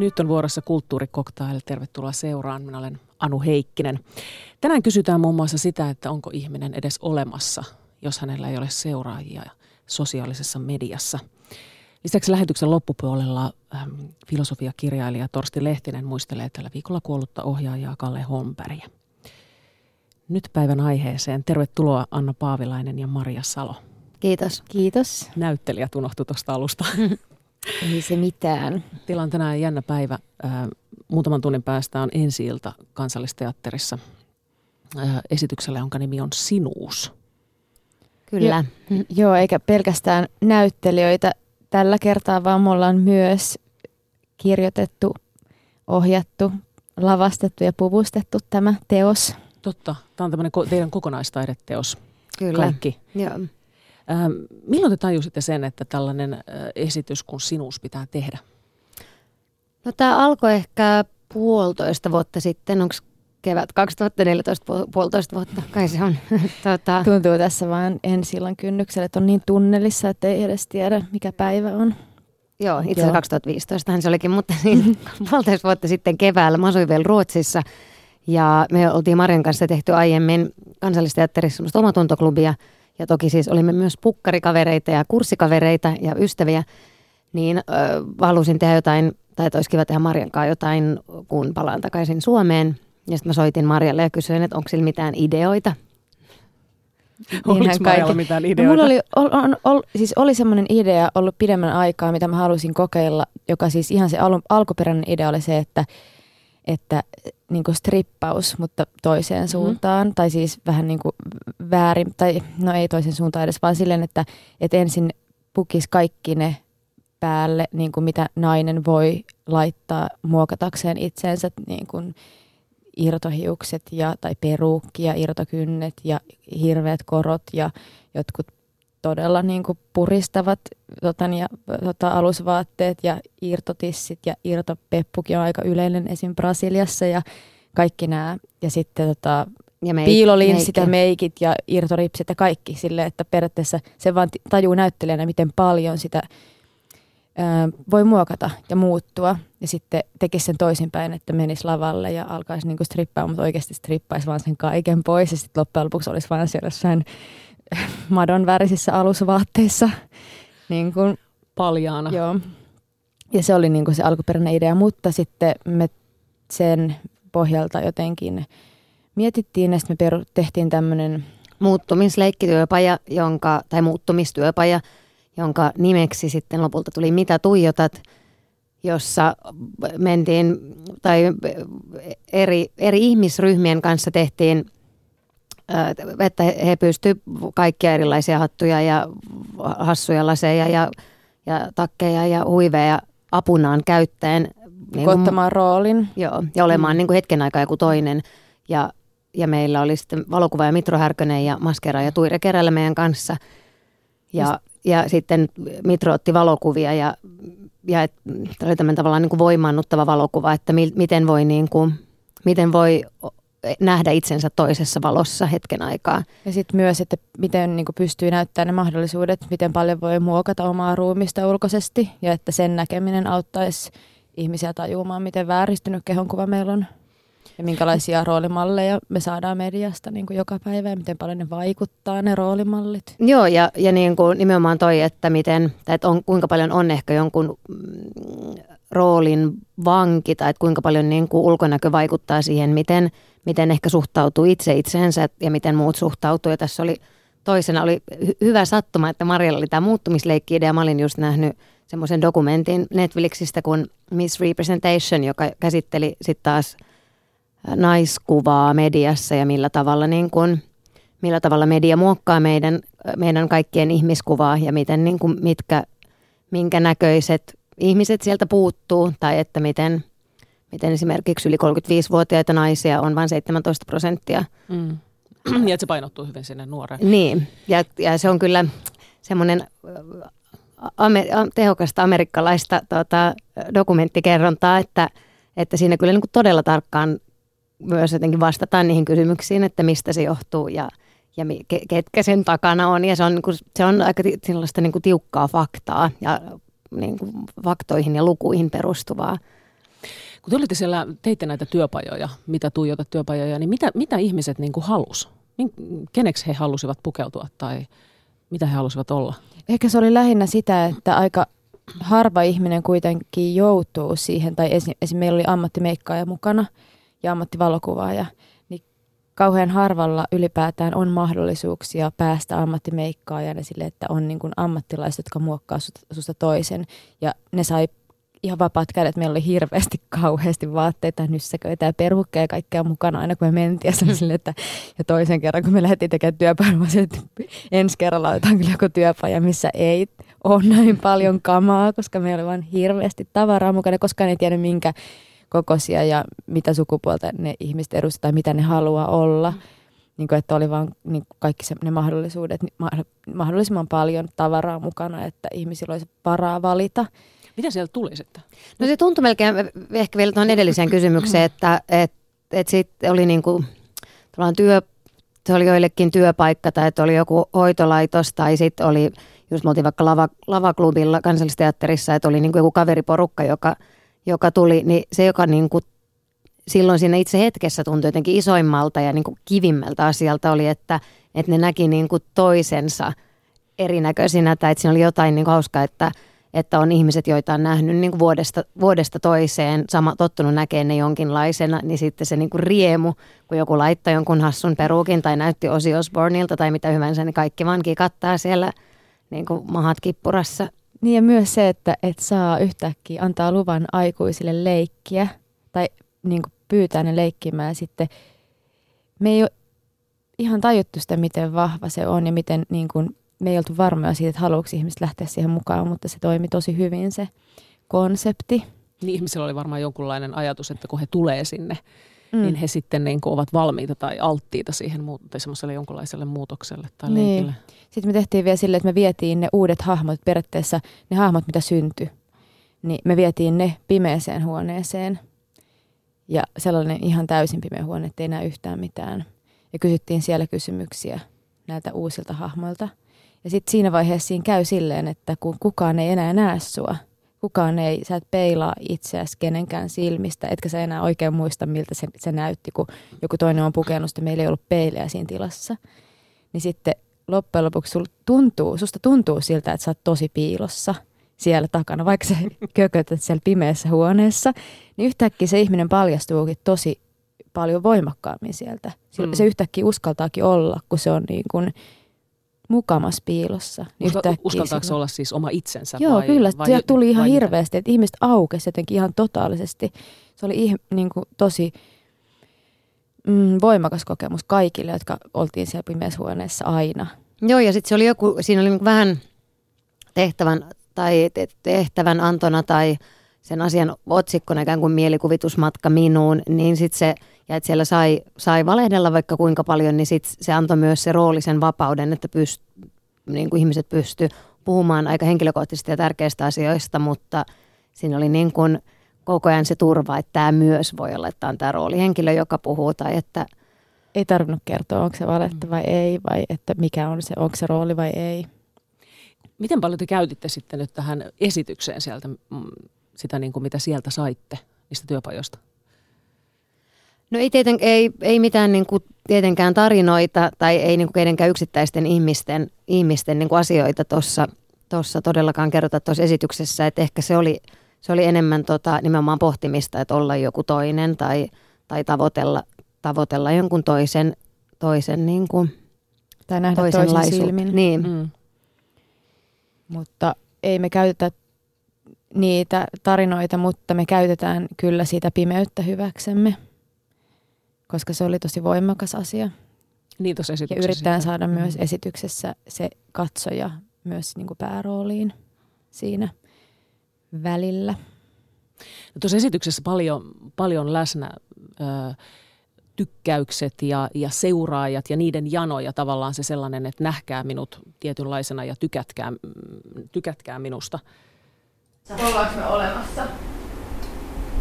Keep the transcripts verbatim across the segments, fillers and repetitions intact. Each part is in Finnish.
Nyt on vuorossa KulttuuriCocktail. Tervetuloa seuraan. Minä olen Anu Heikkinen. Tänään kysytään muun muassa sitä, että onko ihminen edes olemassa, jos hänellä ei ole seuraajia sosiaalisessa mediassa. Lisäksi lähetyksen loppupuolella ähm, filosofiakirjailija Torsti Lehtinen muistelee tällä viikolla kuollutta ohjaajaa Kalle Holmbergia. Nyt päivän aiheeseen. Tervetuloa Anna Paavilainen ja Marja Salo. Kiitos. Kiitos. Näyttelijät unohtu tuosta alusta. Ei se mitään. Teillä on tänään jännä päivä. Muutaman tunnin päästä on ensi-ilta Kansallisteatterissa esityksellä, jonka nimi on Sinuus. Kyllä. Jo, joo, eikä pelkästään näyttelijöitä tällä kertaa, vaan me ollaan myös kirjoitettu, ohjattu, lavastettu ja puvustettu tämä teos. Totta. Tämä on tämmöinen teidän kokonaistaideteos. Kyllä. Kaikki. Joo. Milloin te tajusitte sen, että tällainen esitys kun Sinuus pitää tehdä? No, tämä alkoi ehkä puolitoista vuotta sitten. Onko kevät kaksituhattaneljätoista puolitoista vuotta? Kai se on. Tuota... Tuntuu tässä vaan ensi illan kynnyksellä, että on niin tunnelissa, että ei edes tiedä mikä päivä on. Joo, itse asiassa kaksituhattaviisitoistahan se olikin, mutta niin, puolitoista vuotta sitten keväällä. Mä asuin vielä Ruotsissa ja me oltiin Marjan kanssa tehty aiemmin Kansallisteatterissa semmoista omatuntoklubia. Ja toki siis olimme myös pukkarikavereita ja kurssikavereita ja ystäviä, niin ö, halusin tehdä jotain, tai olisi kiva tehdä Marjan kanssa jotain, kun palaan takaisin Suomeen. Ja sitten mä soitin Marjalle ja kysyin, että onko sillä mitään ideoita. Oliko Marjalla mitään ideoita? No, mulla oli, ol, on, ol, siis oli semmoinen idea ollut pidemmän aikaa, mitä mä halusin kokeilla, joka siis ihan se al, alkuperäinen idea oli se, että, että niin kuin strippaus, mutta toiseen suuntaan, mm-hmm. tai siis vähän niin kuin väärin, tai no ei toiseen suuntaan edes, vaan silleen, että, että ensin pukisi kaikki ne päälle, niin kuin mitä nainen voi laittaa muokatakseen itseensä, niin kuin irtohiukset ja, tai peruukki ja irtokynnet ja hirveät korot ja jotkut todella niin kuin puristavat totan ja, tota, alusvaatteet ja irtotissit ja irtopeppukin on aika yleinen esim. Brasiliassa ja kaikki nämä. Ja sitten tota, ja meik- piilolinssit meikki. ja meikit ja irtoripsit ja kaikki sille, että periaatteessa se vaan tajuu näyttelijänä, miten paljon sitä ää, voi muokata ja muuttua. Ja sitten tekisi sen toisinpäin, että menisi lavalle ja alkaisi niin kuin strippaa, mutta oikeasti strippaisi vaan sen kaiken pois ja sitten loppujen lopuksi olisi vaan siellä jossain madon värisissä alusvaatteissa. Niin kuin, paljaana. Joo. Ja se oli niin kuin se alkuperäinen idea, mutta sitten me sen pohjalta jotenkin mietittiin ja sitten me peru- tehtiin tämmöinen muuttumisleikkityöpaja, jonka, tai muuttumistyöpaja, jonka nimeksi sitten lopulta tuli Mitä tuijotat, jossa mentiin tai eri, eri ihmisryhmien kanssa tehtiin, että he pystyvät kaikkia erilaisia hattuja ja hassuja laseja ja, ja takkeja ja huiveja apunaan käyttäen. Niin ottamaan roolin. Joo, ja olemaan mm. niin kuin hetken aikaa joku toinen. Ja, ja meillä oli sitten valokuvaaja Mitro Härkönen ja Maskera ja Tuire Kerällä meidän kanssa. Ja, Just... ja sitten Mitro otti valokuvia ja, ja tämä oli tämmöinen tavallaan niin kuin voimaannuttava valokuva, että mi, miten voi... Niin kuin, miten voi nähdä itsensä toisessa valossa hetken aikaa. Ja sitten myös, että miten niin kuin pystyy näyttämään ne mahdollisuudet, miten paljon voi muokata omaa ruumista ulkoisesti ja että sen näkeminen auttaisi ihmisiä tajuamaan, miten vääristynyt kehonkuva meillä on ja minkälaisia roolimalleja me saadaan mediasta niin kuin joka päivä ja miten paljon ne vaikuttaa ne roolimallit. Joo, ja, ja niin kuin nimenomaan toi, että, miten, että on, kuinka paljon on ehkä jonkun mm, roolin vanki tai että kuinka paljon niin kuin ulkonäkö vaikuttaa siihen, miten miten ehkä suhtautuu itse itseensä ja miten muut suhtautuu. Ja tässä oli toisena oli hy- hyvä sattuma, että Marjalla oli tämä muuttumisleikki-idea. Mä olin just nähnyt semmoisen dokumentin Netflixistä kuin Miss Representation, joka käsitteli sitten taas naiskuvaa mediassa ja millä tavalla, niin kun, millä tavalla media muokkaa meidän, meidän kaikkien ihmiskuvaa ja miten, niin kun, mitkä, minkä näköiset ihmiset sieltä puuttuu tai että miten... Miten esimerkiksi yli kolmekymmentäviisivuotiaita naisia on vain seitsemäntoista prosenttia. Mm. Ja se painottuu hyvin sinne nuoreen. Niin, ja, ja se on kyllä semmoinen amer, tehokasta amerikkalaista tuota, dokumenttikerrontaa, että, että siinä kyllä niin kuin todella tarkkaan myös jotenkin vastataan niihin kysymyksiin, että mistä se johtuu ja, ja ketkä sen takana on. Ja se on, niin kuin, se on aika sellaista niin kuin tiukkaa faktaa ja niin kuin faktoihin ja lukuihin perustuvaa. Kun te olitte siellä, teitte näitä työpajoja, mitä tuijota työpajoja, niin mitä, mitä ihmiset niin kuin halus? Keneksi he halusivat pukeutua tai mitä he halusivat olla? Ehkä se oli lähinnä sitä, että aika harva ihminen kuitenkin joutuu siihen. Tai esimerkiksi meillä oli ammattimeikkaaja mukana ja ammattivalokuvaaja. Niin kauhean harvalla ylipäätään on mahdollisuuksia päästä ammattimeikkaajana sille, että on niin kuin ammattilaiset, jotka muokkaa susta toisen. Ja ne sai ihan vapaat kädet. Meillä oli hirveästi kauheasti vaatteita, nyssäköitä ja perukkeja ja kaikkea mukana aina, kun me mentiin. Sille, että, ja toisen kerran, kun me lähdettiin tekemään työpäivää, että ensi kerralla otetaan kyllä joku työpaja, missä ei ole näin paljon kamaa, koska meillä oli vaan hirveästi tavaraa mukana. Koskaan ei tiedä, minkä kokoisia ja mitä sukupuolta ne ihmiset edustaa tai mitä ne haluaa olla. Niin kuin, että oli vaan niin kaikki se, ne mahdollisuudet, mahdollisimman paljon tavaraa mukana, että ihmisillä olisi varaa valita. Mitä siellä tuli sitten? No se tuntui melkein, ehkä vielä tuohon edelliseen kysymykseen, että et, et sitten oli niin kuin, työ, se oli joillekin työpaikka tai että oli joku hoitolaitos tai sitten oli, just me oltiin vaikka lava, lavaklubilla Kansallisteatterissa, että oli niin kuin joku kaveriporukka, joka, joka tuli, niin se joka niin kuin silloin siinä itse hetkessä tuntui jotenkin isoimmalta ja niin kuin kivimmältä asialta oli, että, että ne näki niin kuin toisensa erinäköisinä tai että siinä oli jotain niin kuin hauskaa, että että on ihmiset, joita on nähnyt niin kuin vuodesta, vuodesta toiseen, sama, tottunut näkemään ne jonkinlaisena, niin sitten se niin kuin riemu, kun joku laittaa jonkun hassun peruukin tai näytti Ozzy Osbournelta tai mitä hyvänsä, niin kaikki vaan kikattaa siellä niin kuin mahat kippurassa. Niin ja myös se, että et saa yhtäkkiä antaa luvan aikuisille leikkiä tai niin kuin pyytää ne leikkimään sitten. Me ei ole ihan tajuttu sitä, miten vahva se on ja miten niin kuin me ei oltu varmoja siitä, että haluatko ihmiset lähteä siihen mukaan, mutta se toimi tosi hyvin se konsepti. Niin ihmisillä oli varmaan jonkunlainen ajatus, että kun he tulee sinne, mm. niin he sitten niin kuin ovat valmiita tai alttiita siihen muu- tai semmoiselle jonkunlaiselle muutokselle tai niin. Leikille. Sitten me tehtiin vielä silleen, että me vietiin ne uudet hahmot, periaatteessa ne hahmot, mitä syntyi, niin me vietiin ne pimeäseen huoneeseen ja sellainen ihan täysin pimeä huone, ettei näe yhtään mitään. Ja kysyttiin siellä kysymyksiä näiltä uusilta hahmoilta. Ja sitten siinä vaiheessa siinä käy silleen, että kun kukaan ei enää näe sua, kukaan ei, sä et peilaa itseäsi kenenkään silmistä, etkä sä enää oikein muista, miltä se, se näytti, kun joku toinen on pukenut, että meillä ei ollut peilejä siinä tilassa. Niin sitten loppujen lopuksi sul tuntuu, susta tuntuu siltä, että sä oot tosi piilossa siellä takana, vaikka sä kökötät siellä pimeässä huoneessa, niin yhtäkkiä se ihminen paljastuukin tosi paljon voimakkaammin sieltä. Mm. Se yhtäkkiä uskaltaakin olla, kun se on niin kuin mukamas piilossa. Uskaltaako se olla siis oma itsensä? Joo, vai, kyllä. Vai, se tuli ihan hirveästi, että ihmiset aukesi jotenkin ihan totaalisesti. Se oli ihan, niin kuin, tosi mm, voimakas kokemus kaikille, jotka oltiin siellä pimeässä huoneessa aina. Joo, ja sitten se oli joku, siinä oli vähän tehtävän, tai tehtävän antona tai sen asian otsikkona ikään kuin mielikuvitusmatka minuun, niin sitten se, ja että siellä sai, sai valehdella vaikka kuinka paljon, niin sitten se antoi myös se rooli sen vapauden, että pyst, niin kuin ihmiset pysty puhumaan aika henkilökohtaisista ja tärkeistä asioista, mutta siinä oli niin kuin koko ajan se turva, että tämä myös voi olla, että on tämä roolihenkilö, joka puhuu tai että ei tarvinnut kertoa, onko se valetta vai ei, vai että mikä on se, onko se rooli vai ei. Miten paljon te käytitte sitten nyt tähän esitykseen sieltä sitä, niin kuin mitä sieltä saitte, niistä työpajoista? No ei, tieten, ei, ei mitään niin kuin tietenkään tarinoita tai ei niin kuin kenenkään yksittäisten ihmisten, ihmisten niin kuin asioita tuossa todellakaan kerrota tuossa esityksessä. Et ehkä se oli, se oli enemmän tota, nimenomaan pohtimista, että olla joku toinen tai, tai tavoitella, tavoitella jonkun toisen, toisen niin kuin, tai nähdä toisen silmin. Niin. Mm. Mutta ei me käytetä niitä tarinoita, mutta me käytetään kyllä sitä pimeyttä hyväksemme, koska se oli tosi voimakas asia. Niin tuossa esityksessä. Ja yritetään saada mm-hmm. myös esityksessä se katsoja myös niin kuin päärooliin siinä välillä. No tuossa esityksessä paljon, paljon läsnä ö, tykkäykset ja, ja seuraajat ja niiden jano ja tavallaan se sellainen, että nähkää minut tietynlaisena ja tykätkää, tykätkää minusta. Ollaanko me olemassa?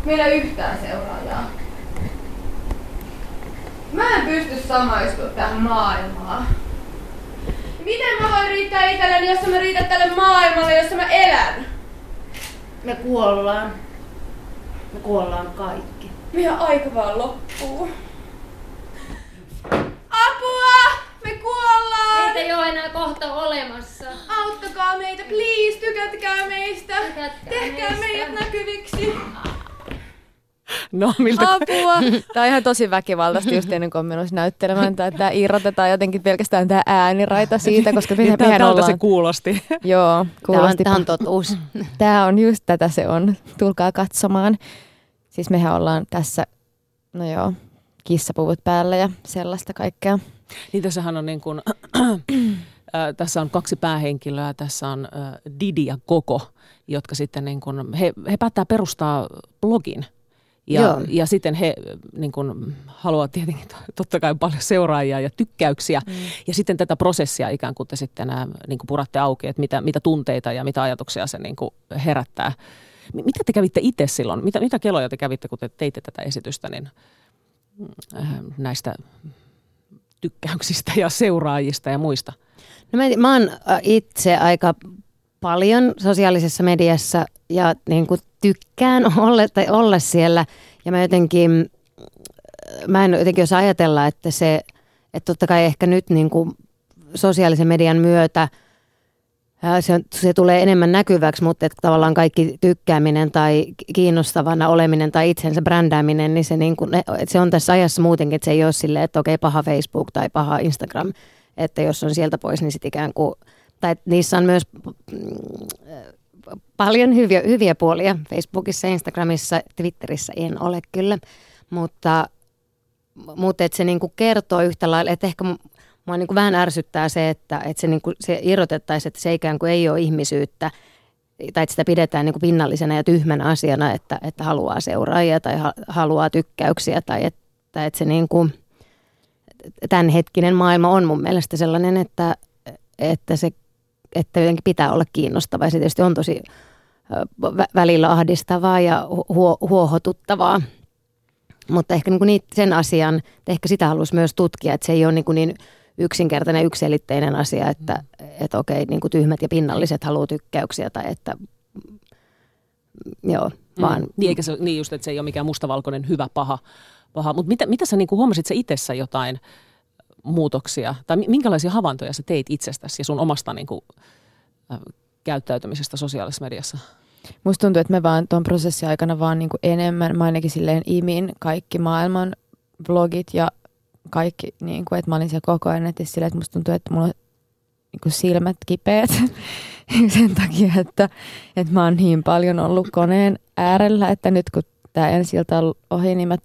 Meillä ei yhtään seuraajaa. Mä en pysty samaistumaan tähän maailmaan. Miten mä voin riittää itselleni, jos mä riitän tälle maailmalle, jossa mä elän? Me kuollaan. Me kuollaan kaikki. Meidän aika vaan loppuu. Apua! Me kuollaan! Meitä ei oo enää kohta olemassa. Auttakaa meitä, please! Tykätkää meistä! Tykätkää Tehkää meistä. meidät näkyviksi! No, miltä... Apua! Tämä on ihan tosi väkivaltaista just ennen kuin on menossa näyttelemään. Tämä irrotetaan jotenkin pelkästään tämä ääniraita siitä, koska mehän ollaan... Tältä se kuulosti. Joo, kuulosti. Tämä on, tämä on totuus. Tämä on just tätä se on. Tulkaa katsomaan. Siis mehän ollaan tässä, no joo, kissapuvut päällä ja sellaista kaikkea. Niin tässähän on niin kuin... Äh, tässä on kaksi päähenkilöä, tässä on äh, Didi ja Koko, jotka sitten niin kun, he, he päättää perustaa blogin. Ja, ja sitten he niin kun, haluavat tietenkin totta kai paljon seuraajia ja tykkäyksiä. Mm. Ja sitten tätä prosessia ikään kuin te sitten nämä, niin kuin puratte auki, että mitä, mitä tunteita ja mitä ajatuksia se niin kuin herättää. Mitä te kävitte itse silloin? Mitä, mitä keloja te kävitte, kun te teitte tätä esitystä niin, äh, näistä tykkäyksistä ja seuraajista ja muista? No mä, mä oon itse aika paljon sosiaalisessa mediassa ja niin kuin tykkään olla, tai olla siellä. Ja mä jotenkin, mä en jotenkin osaa ajatella, että se, että totta kai ehkä nyt niin kuin sosiaalisen median myötä se, on, se tulee enemmän näkyväksi, mutta että tavallaan kaikki tykkääminen tai kiinnostavana oleminen tai itsensä brändääminen, niin se, niin kuin, että se on tässä ajassa muutenkin, että se ei ole silleen, että okei, paha Facebook tai paha Instagram, että jos on sieltä pois, niin sitten ikään kuin, tai niissä on myös paljon hyviä, hyviä puolia Facebookissa, Instagramissa, Twitterissä en ole kyllä, mutta, mutta että se niin kuin kertoo yhtä lailla, että ehkä mua niin kuin vähän ärsyttää se, että, että se, niin kuin, se irrotettaisiin, että se ikään kuin ei ole ihmisyyttä tai että sitä pidetään niin kuin pinnallisena ja tyhmänä asiana, että, että haluaa seuraajia tai haluaa tykkäyksiä tai että, että se niin kuin tämänhetkinen maailma on mun mielestä sellainen, että, että se että jotenkin pitää olla kiinnostavaa ja se tietysti on tosi välillä ahdistavaa ja huo- huohotuttavaa, mutta ehkä niin kuin niitä, sen asian, että ehkä sitä haluaisi myös tutkia, että se ei ole niin, niin yksinkertainen yksiselitteinen asia, että, että okei, niin kuin tyhmät ja pinnalliset haluaa tykkäyksiä tai että joo, vaan. Mm. Niin, eikä se, niin just, että se ei ole mikään mustavalkoinen hyvä, paha, paha. Mutta mitä, mitä sä niin kuin huomasit sä itsessä jotain muutoksia, tai minkälaisia havaintoja sä teit itsestäsi ja sun omasta niin kuin, äh, käyttäytymisestä sosiaalisessa mediassa? Musta tuntuu, että me vaan tuon prosessin aikana vaan niin kuin enemmän, mä ainakin silleen imin kaikki maailman blogit ja kaikki, niin kuin, että mä olin siellä koko ajan netissä silleen, että musta tuntuu, että mulla on niin kuin silmät kipeät sen takia, että, että mä oon niin paljon ollut koneen äärellä, että nyt kun tää ensi ilta on ohi, niin mä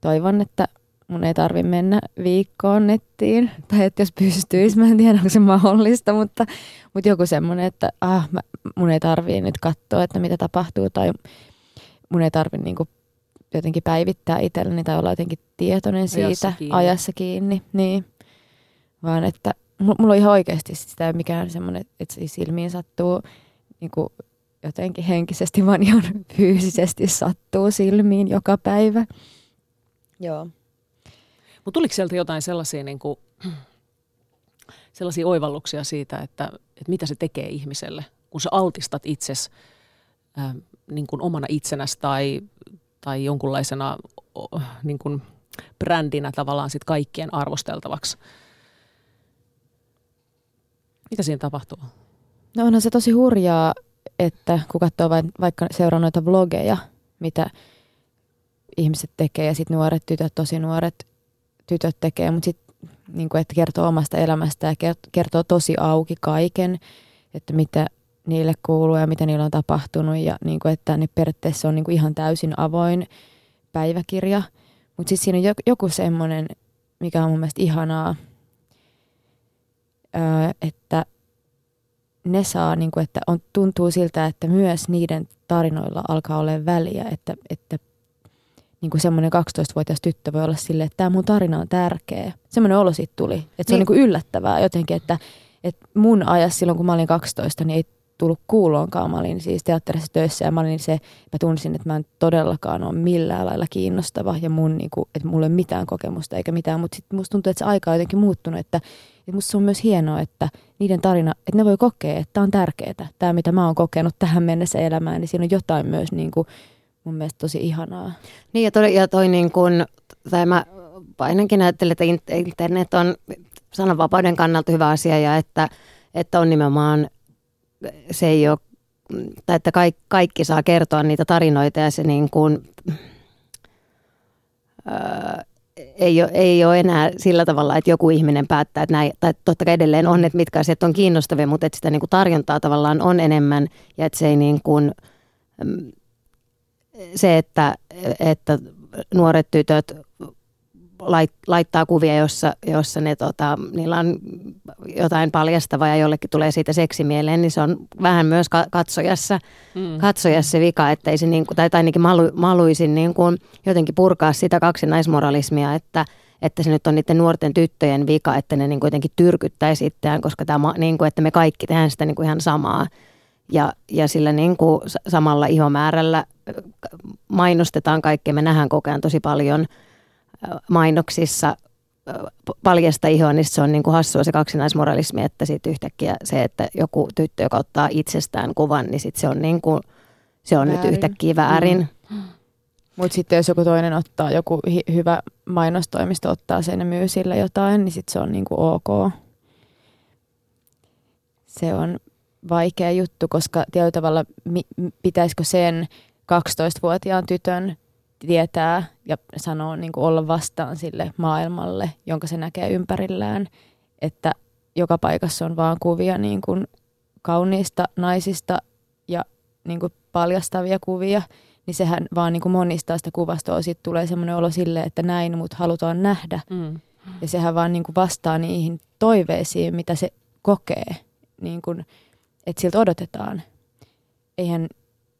toivon, että mun ei tarvi mennä viikkoon nettiin, tai että jos pystyisi, mä en tiedä, onko se mahdollista, mutta, mutta joku semmoinen, että ah, mä, mun ei tarvii nyt katsoa, että mitä tapahtuu, tai mun ei tarvi niinku jotenkin päivittää itselleni tai olla jotenkin tietoinen siitä ajassa kiinni, ajassa kiinni niin. Vaan että mulla on ihan oikeasti sitä ei mikään semmoinen, että silmiin sattuu niinku jotenkin henkisesti, vaan ihan fyysisesti sattuu silmiin joka päivä. Joo. Mutta tuliko sieltä jotain sellaisia, niin kuin, sellaisia oivalluksia siitä, että, että mitä se tekee ihmiselle, kun sä altistat itsesi äh, niin kuin omana itsenäsi tai, tai jonkunlaisena niin kuin brändinä tavallaan sit kaikkien arvosteltavaksi? Mitä siinä tapahtuu? No onhan se tosi hurjaa, että kun katsoo vain, vaikka seuraa noita vlogeja, mitä ihmiset tekee ja sitten nuoret tytöt, tosi nuoret, tytöt tekee, mutta sitten niin että kertoo omasta elämästä ja kertoo tosi auki kaiken, että mitä niille kuuluu ja mitä niillä on tapahtunut ja niin kuin, että ne periaatteessa on niin kuin ihan täysin avoin päiväkirja, mutta sitten siinä on joku semmoinen, mikä on mun mielestä ihanaa, että ne saa, niin kuin, että on, tuntuu siltä, että myös niiden tarinoilla alkaa olla väliä, että, että niin kuin semmoinen kaksitoistavuotias tyttö voi olla silleen, että tämä mun tarina on tärkeä. Semmoinen olo siitä tuli. Että niin. Se on niin kuin yllättävää jotenkin, että, että mun ajassa silloin, kun mä olin kaksitoista, niin ei tullut kuuloonkaan. Mä olin siis teatterissa töissä ja mä, olin se, mä tunsin, että mä en todellakaan ole millään lailla kiinnostava. Ja mun, niin kuin, että mulla ei ole mitään kokemusta eikä mitään. Mutta sitten musta tuntuu, että se aika on jotenkin muuttunut. Että, että musta se on myös hienoa, että niiden tarina, että ne voi kokea, että tämä on tärkeää. Tämä, mitä mä oon kokenut tähän mennessä elämään, niin siinä on jotain myös niin kuin mun mielestä tosi ihanaa. Niin ja toi, ja toi niin kuin, tai mä ainakin ajattelen, että internet on sananvapauden kannalta hyvä asia ja että, että on nimenomaan se ei ole, tai että kaikki, kaikki saa kertoa niitä tarinoita ja se niin kuin, öö, ei ole, ei ole enää sillä tavalla, että joku ihminen päättää, että näin, tai totta kai edelleen on, että mitkä asiat on kiinnostavia, mutta että sitä niin kuin tarjontaa tavallaan on enemmän ja että se ei niin kuin, se, että, että nuoret tytöt laittaa kuvia, jossa, jossa ne, tota, niillä on jotain paljastavaa ja jollekin tulee siitä seksi mieleen, niin se on vähän myös katsojassa, mm. katsojassa se vika, että ei se niin kuin, tai ainakin mä haluaisin niin kuin jotenkin purkaa sitä kaksinaismoralismia, että, että se nyt on niiden nuorten tyttöjen vika, että ne niin kuin jotenkin tyrkyttäisi itseään, koska tämä, niin kuin, että me kaikki tehdään sitä niin kuin ihan samaa. Ja, ja sillä niin kuin samalla ihomäärällä mainostetaan kaikkea, me nähdään koko ajan tosi paljon mainoksissa paljasta ihoa, niin se on niin kuin hassua se kaksinaismoralismi, että sitten yhtäkkiä se, että joku tyttö, joka ottaa itsestään kuvan, niin sitten se on, niin kuin, se on nyt yhtäkkiä väärin. Mm. Mutta sitten jos joku toinen ottaa, joku hi- hyvä mainostoimisto ottaa sen ja myy sillä jotain, niin sitten se on niin kuin ok. Se on vaikea juttu, koska tietyllä tavalla mi- pitäisikö sen kaksitoistavuotiaan tytön tietää ja sanoo niin kuin olla vastaan sille maailmalle, jonka se näkee ympärillään, että joka paikassa on vaan kuvia niin kuin kauniista naisista ja niin kuin paljastavia kuvia, niin sehän vaan niin kuin monistaa sitä kuvastoa. Sitten tulee semmoinen olo sille, että näin mut halutaan nähdä. Mm. Ja sehän vaan niin kuin vastaa niihin toiveisiin, mitä se kokee, niin kuin, että siltä odotetaan. Eihän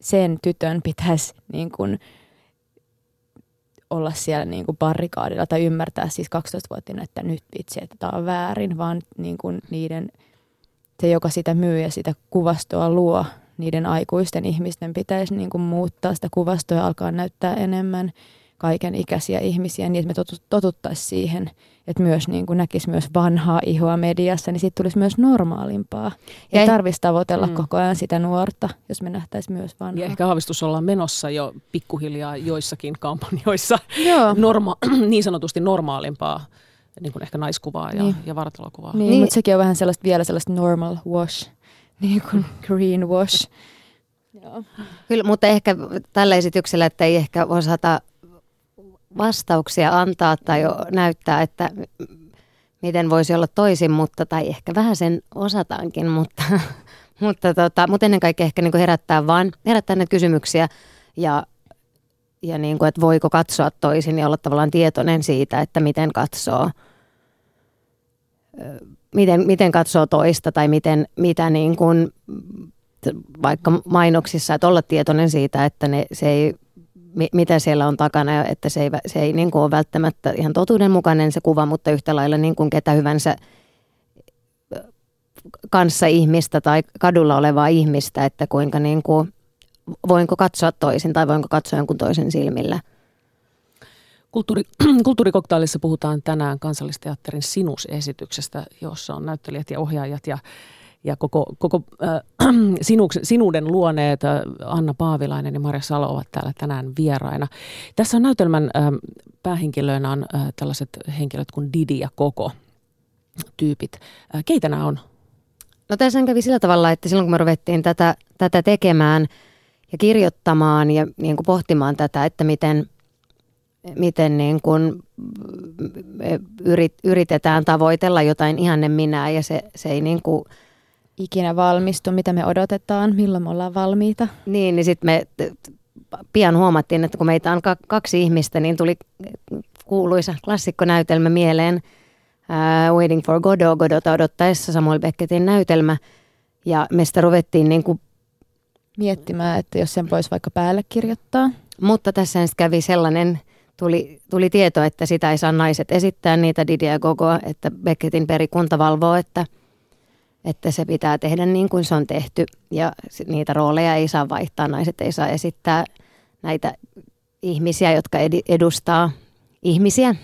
sen tytön pitäisi niin kuin olla siellä niin kuin barrikaadilla tai ymmärtää siis kaksitoistavuotiaana, että nyt vitsi, että tämä on väärin, vaan niin kuin niiden, se joka sitä myy ja sitä kuvastoa luo, niiden aikuisten ihmisten pitäisi niin kuin muuttaa sitä kuvastoa ja alkaa näyttää enemmän kaiken ikäisiä ihmisiä, niin että me totuttaisiin siihen, että myös niin kuin näkisi myös vanhaa ihoa mediassa, niin siitä tulisi myös normaalimpaa. Ei, ei tarvitsisi tavoitella mm. koko ajan sitä nuorta, jos me nähtäisiin myös vanhaa. Ja ehkä aavistus ollaan menossa jo pikkuhiljaa joissakin kampanjoissa norma- niin sanotusti normaalimpaa, niin kuin ehkä naiskuvaa ja, niin. ja vartalokuvaa. Niin, niin, mutta sekin on vähän sellaista, vielä sellaista normal wash, niin kuin green wash. Joo. Kyllä, mutta ehkä tällä esityksellä, että ei ehkä osata vastauksia antaa tai näyttää, että miten voisi olla toisin, mutta, tai ehkä vähän sen osataankin, mutta, mutta, tota, mutta ennen kaikkea ehkä niin kuin herättää vaan, herättää näitä kysymyksiä ja, ja niin kuin, että voiko katsoa toisin ja olla tavallaan tietoinen siitä, että miten katsoo, miten, miten katsoo toista tai miten, mitä niin kuin, vaikka mainoksissa, että olla tietoinen siitä, että ne, se ei mitä siellä on takana, että se ei, se ei niin kuin ole välttämättä ihan totuudenmukainen se kuva, mutta yhtä lailla niin kuin ketä hyvänsä kanssa ihmistä tai kadulla olevaa ihmistä, että kuinka niin kuin, voinko katsoa toisin tai voinko katsoa jonkun toisen silmillä. Kulttuuri, KulttuuriCocktailissa puhutaan tänään Kansallisteatterin Sinus-esityksestä, jossa on näyttelijät ja ohjaajat ja Ja koko, koko äh, sinuks, sinuuden luoneet äh, Anna Paavilainen ja Marja Salo ovat täällä tänään vieraina. Tässä on näytelmän äh, päähenkilöinä on äh, tällaiset henkilöt kuin Didi ja Koko tyypit. Äh, keitä nämä on? No tässä kävi sillä tavalla, että silloin kun me ruvettiin tätä, tätä tekemään ja kirjoittamaan ja niin kuin pohtimaan tätä, että miten, miten niin kuin yrit, yritetään tavoitella jotain ihanne minää ja se, se ei niin kuin ikinä valmistu, mitä me odotetaan, milloin me ollaan valmiita. Niin, niin sitten me pian huomattiin, että kun meitä on kaksi ihmistä, niin tuli kuuluisa klassikkonäytelmä mieleen. Ää, Waiting for Godot, Godota odottaessa, Samuel Beckettin näytelmä. Ja me sitä ruvettiin niin kuin miettimään, että jos sen voisi vaikka päälle kirjoittaa. Mutta tässä sitten kävi sellainen, tuli, tuli tieto, että sitä ei saa naiset esittää, niitä Didiä ja Gogoa, että Beckettin perikunta valvoo, että että se pitää tehdä niin kuin se on tehty ja niitä rooleja ei saa vaihtaa, naiset ei saa esittää näitä ihmisiä, jotka edustaa ihmisiä.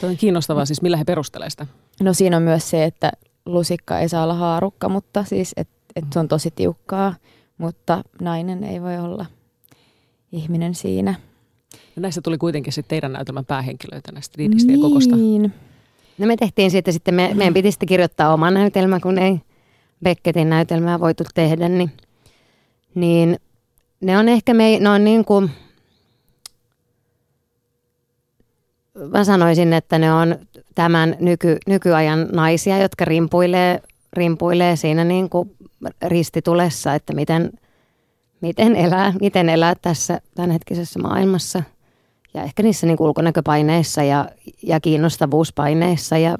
Tuo on kiinnostavaa, siis millä he perustelevat sitä? No siinä on myös se, että lusikka ei saa olla haarukka, mutta siis, että et se on tosi tiukkaa, mutta nainen ei voi olla ihminen siinä. No näistä tuli kuitenkin sitten teidän näytelmän päähenkilöitä näistä Didistä ja Kokosta. Niin. No me tehtiin siitä sitten, me, meidän piti sitten kirjoittaa oma näytelmä, kun ei Beckettin näytelmää voitu tehdä, niin, niin ne on ehkä, me, ne on niin kuin, mä sanoisin, että ne on tämän nyky, nykyajan naisia, jotka rimpuilee, rimpuilee siinä niin kuin ristitulessa, että miten, miten, elää, miten elää tässä tämänhetkisessä maailmassa. Ja ehkä niissä niin ulkonäköpaineissa ja, ja kiinnostavuuspaineissa. Ja,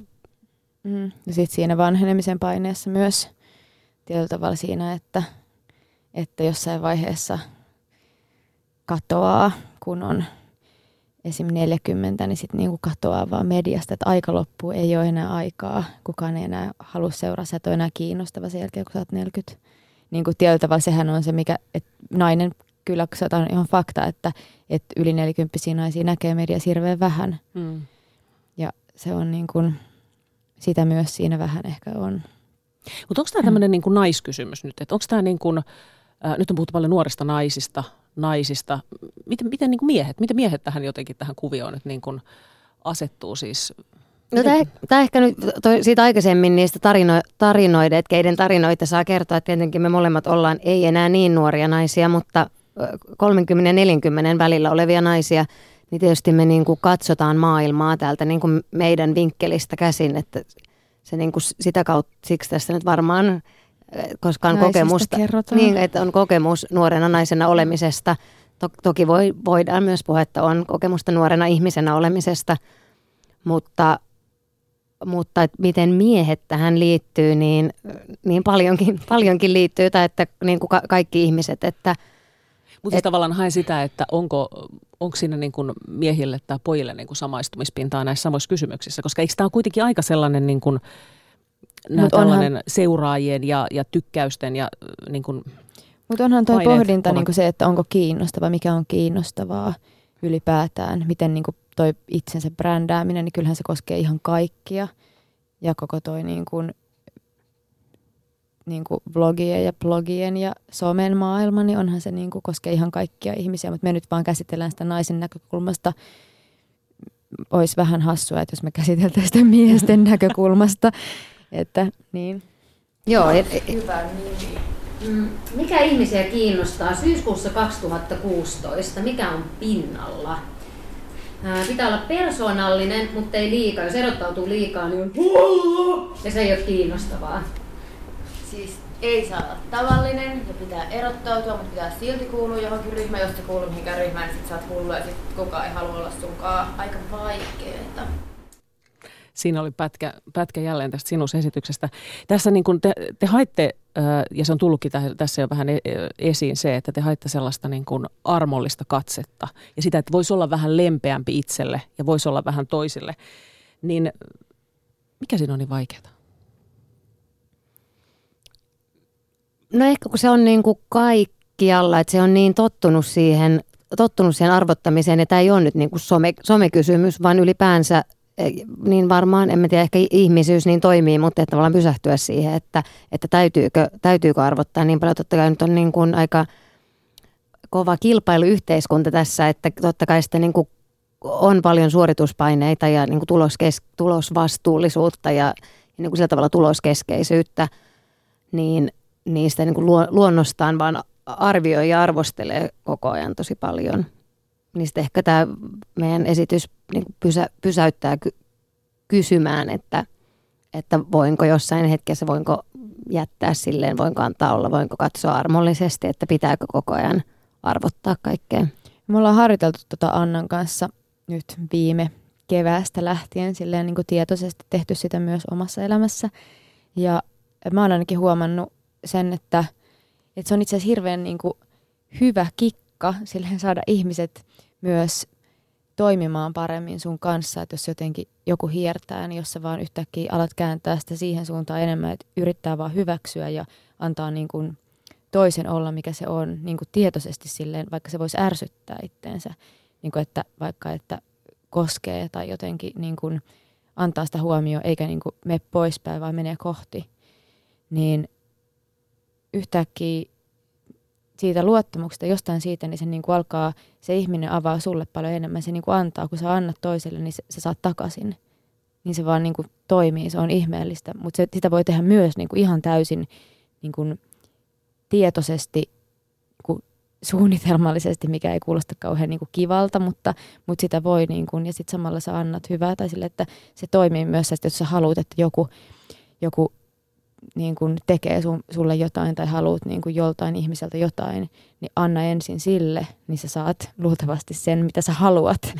mm. ja sitten siinä vanhenemisen paineessa myös tietyllä tavalla siinä, että, että jossain vaiheessa katoaa, kun on esim. neljäkymmentä, niin sitten niin katoaa vaan mediasta, että aika loppuu, ei ole enää aikaa. Kukaan ei enää halua seuraa, sä et ole enää kiinnostava sen jälkeen, kun sä oot neljäkymmentä. Niin tietyllä tavalla sehän on se, mikä että nainen... Kyllä, se on ihan fakta, että, että yli nelikymppisiä naisia näkee mediassa hirveän vähän. Mm. Ja se on niin kuin, sitä myös siinä vähän ehkä on. Mutta onko tämä tämmöinen niin kuin naiskysymys nyt? Että onko tämä niin kuin, äh, nyt on puhuttu paljon nuorista naisista, naisista. Miten, miten niin kuin miehet, miten miehet tähän jotenkin tähän kuvioon nyt niin kuin asettuu siis? No tämä ehkä nyt toi, siitä aikaisemmin niistä tarino, tarinoiden, että keiden tarinoita saa kertoa, että tietenkin me molemmat ollaan ei enää niin nuoria naisia, mutta kolmekymmentä ja neljäkymmentä välillä olevia naisia, niin tietysti me niin kuin katsotaan maailmaa täältä niin kuin meidän vinkkelistä käsin, että se niin kuin sitä kautta, siksi tässä nyt varmaan, koska on kokemusta, niin, että on kokemus nuorena naisena olemisesta. Toki voi, voidaan myös puhua, että on kokemusta nuorena ihmisenä olemisesta, mutta, mutta miten miehet tähän liittyy, niin, niin paljonkin, paljonkin liittyy, tai että niin kuin ka- kaikki ihmiset, että mutta siis tavallaan haen sitä, että onko, onko siinä niin kuin miehille tai pojille niin kuin samaistumispintaa näissä samoissa kysymyksissä, koska eikö tämä ole kuitenkin aika sellainen niin kuin, nämä onhan, seuraajien ja, ja tykkäysten ja niin kuin mutta onhan tuo pohdinta niin kuin se, että onko kiinnostavaa, mikä on kiinnostavaa ylipäätään, miten niin kuin toi itsensä brändääminen, niin kyllähän se koskee ihan kaikkia ja koko toi niin kuin niin kuin blogien ja blogien ja somen maailma, niin onhan se niin kuin koskee ihan kaikkia ihmisiä, mutta me nyt vaan käsitellään sitä naisen näkökulmasta. Olisi vähän hassua, että jos me käsiteltäisiin sitä miesten näkökulmasta, että niin. Joo, et, et, hyvä nimi. Mikä ihmisiä kiinnostaa? Syyskuussa kaksituhattakuusitoista, mikä on pinnalla? Pitää olla persoonallinen, mutta ei liikaa. Jos erottautuu liikaa, niin on ja se ei ole kiinnostavaa. Siis ei saa olla tavallinen ja pitää erottautua, mutta pitää silti kuulua johonkin ryhmään. Jos sä kuuluu mihinkään ryhmään, niin sit sä oot hullu ja sit kukaan ei halua olla sunkaan. Aika vaikeeta. Siinä oli pätkä, pätkä jälleen tästä Sinus-esityksestä. Tässä niin kun te, te haitte, ja se on tullutkin tässä jo vähän esiin se, että te haitte sellaista niin kun armollista katsetta. Ja sitä, että voisi olla vähän lempeämpi itselle ja voisi olla vähän toisille. Niin mikä siinä on niin vaikeeta? No ehkä kun se on niin kuin kaikkialla, että se on niin tottunut siihen, tottunut siihen arvottamiseen, ja tämä ei ole nyt niin kuin some, somekysymys, vaan ylipäänsä, niin varmaan, en mä tiedä, ehkä ihmisyys niin toimii, mutta että tavallaan pysähtyä siihen, että, että täytyykö, täytyykö arvottaa niin paljon. Totta kai nyt on niin kuin aika kova kilpailuyhteiskunta tässä, että totta kai sitä niin kuin on paljon suorituspaineita ja niin kuin tuloskes, tulosvastuullisuutta ja, ja niin kuin sillä tavalla tuloskeskeisyyttä, niin niistä niin kuin luonnostaan vaan arvioi ja arvostelee koko ajan tosi paljon. Niistä ehkä tämä meidän esitys niin kuin pysä, pysäyttää ky- kysymään, että, että voinko jossain hetkessä, voinko jättää silleen, voinko antaa olla, voinko katsoa armollisesti, että pitääkö koko ajan arvottaa kaikkea. Me ollaan harjoiteltu tuota Annan kanssa nyt viime keväästä lähtien, silleen niin kuin tietoisesti tehty sitä myös omassa elämässä. Ja mä oon ainakin huomannut sen, että, että se on itse asiassa hirveän niin kuin hyvä kikka silleen saada ihmiset myös toimimaan paremmin sun kanssa, että jos jotenkin joku hiertää, niin jos sä vaan yhtäkkiä alat kääntää sitä siihen suuntaan enemmän, että yrittää vaan hyväksyä ja antaa niin kuin toisen olla, mikä se on niin kuin tietoisesti silleen, vaikka se voisi ärsyttää itteensä, niin kuin että, vaikka että koskee tai jotenkin niin kuin antaa sitä huomioon, eikä niin kuin mene poispäin, vaan menee kohti, niin yhtäkkiä siitä luottamuksesta, jostain siitä, niin se niin kuin alkaa, se ihminen avaa sulle paljon enemmän, se niin kuin antaa, kun sä annat toiselle, niin se, sä saat takaisin. Niin se vaan niin kuin toimii, se on ihmeellistä, mutta sitä voi tehdä myös niin kuin ihan täysin niin kuin tietoisesti, niin kuin suunnitelmallisesti, mikä ei kuulosta kauhean niin kuin kivalta, mutta, mutta sitä voi niin kuin, ja sitten samalla sä annat hyvää tai sille, että se toimii myös, että jos sä haluat, että joku, joku niin kuin tekee sun, sulle jotain tai haluat niin kuin joltain ihmiseltä jotain, niin anna ensin sille, niin sä saat luultavasti sen, mitä sä haluat,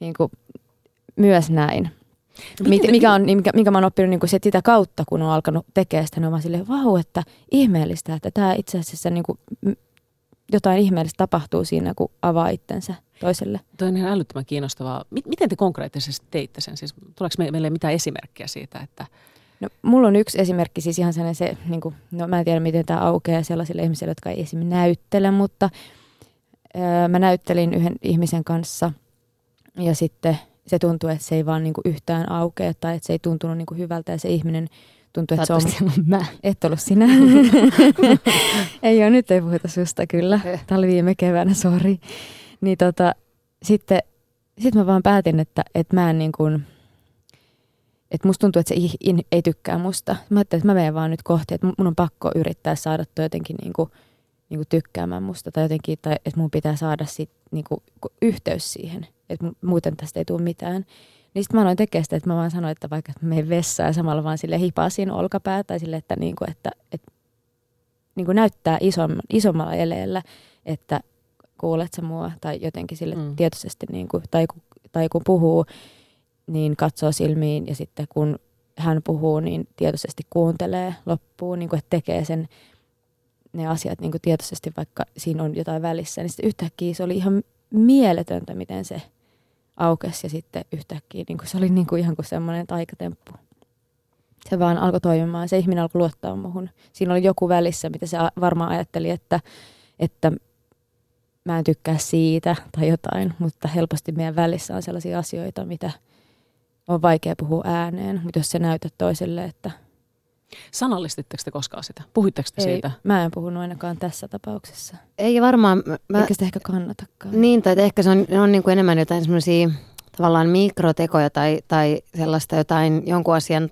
niin kuin myös näin. Miten, mikä on, mikä, mikä mä oon oppinut niin kuin sitä kautta, kun on alkanut tekemään sitä, niin mä oon silleen, vau, että ihmeellistä, että tämä itse asiassa niin kuin, jotain ihmeellistä tapahtuu siinä, kun avaa itsensä toiselle. Toi on ihan älyttömän kiinnostavaa. Miten te konkreettisesti teitte sen? Siis, tuleeko me, meille mitään esimerkkiä siitä, että... No, mulla on yksi esimerkki, siis ihan sellainen se, niin kuin, no mä en tiedä, miten tämä aukeaa sellaisille ihmisille, jotka ei esimerkiksi näyttele, mutta öö, mä näyttelin yhden ihmisen kanssa ja sitten... Se tuntuu, että se ei vaan niinku yhtään aukea tai että se ei tuntunut niinku hyvältä ja se ihminen tuntuu, että Saat se on... Mä. Et ollut sinä. Ei ole, nyt ei puhuta susta kyllä. Tämä oli viime keväänä, sori. Niin tota, sitten sit mä vaan päätin, että, että mä en niin kuin... Että musta tuntuu, että se ei tykkää musta. Mä ajattelin, että mä menen vaan nyt kohti, että mun on pakko yrittää saada toi jotenkin niinku... Niinku tykkäämään musta tai jotenkin, tai että mun pitää saada sit, niinku, yhteys siihen, että muuten tästä ei tule mitään. Niin sitten mä aloin tekemään sitä, että mä vaan sanoin, että vaikka menen vessaan ja samalla vaan sille hipasin olkapää tai sille, että, niinku, että et, niinku näyttää isom, isommalla eleellä, että kuulet sä mua tai jotenkin sille mm. tietoisesti, niinku, tai, tai kun puhuu, niin katsoo silmiin ja sitten kun hän puhuu, niin tietoisesti kuuntelee loppuun, niinku, että tekee sen. Ne asiat niin kuin tietoisesti, vaikka siinä on jotain välissä, niin sitten yhtäkkiä se oli ihan mieletöntä, miten se aukesi ja sitten yhtäkkiä niin kuin se oli niin kuin ihan kuin semmoinen taikatemppu. Se vaan alkoi toimimaan, se ihminen alkoi luottaa muuhun. Siinä oli joku välissä, mitä se varmaan ajatteli, että, että mä en tykkää siitä tai jotain, mutta helposti meidän välissä on sellaisia asioita, mitä on vaikea puhua ääneen, mutta jos sä näytät toiselle, että... Sanallistitteko te koskaan sitä? Puhuitteko te ei, siitä? Mä en puhunut ainakaan tässä tapauksessa. Ei varmaan. Mä, Eikä sitä ehkä kannatakaan. Niin, tai ehkä se on, on niin kuin enemmän jotain semmoisia tavallaan mikrotekoja tai, tai sellaista jotain jonkun asian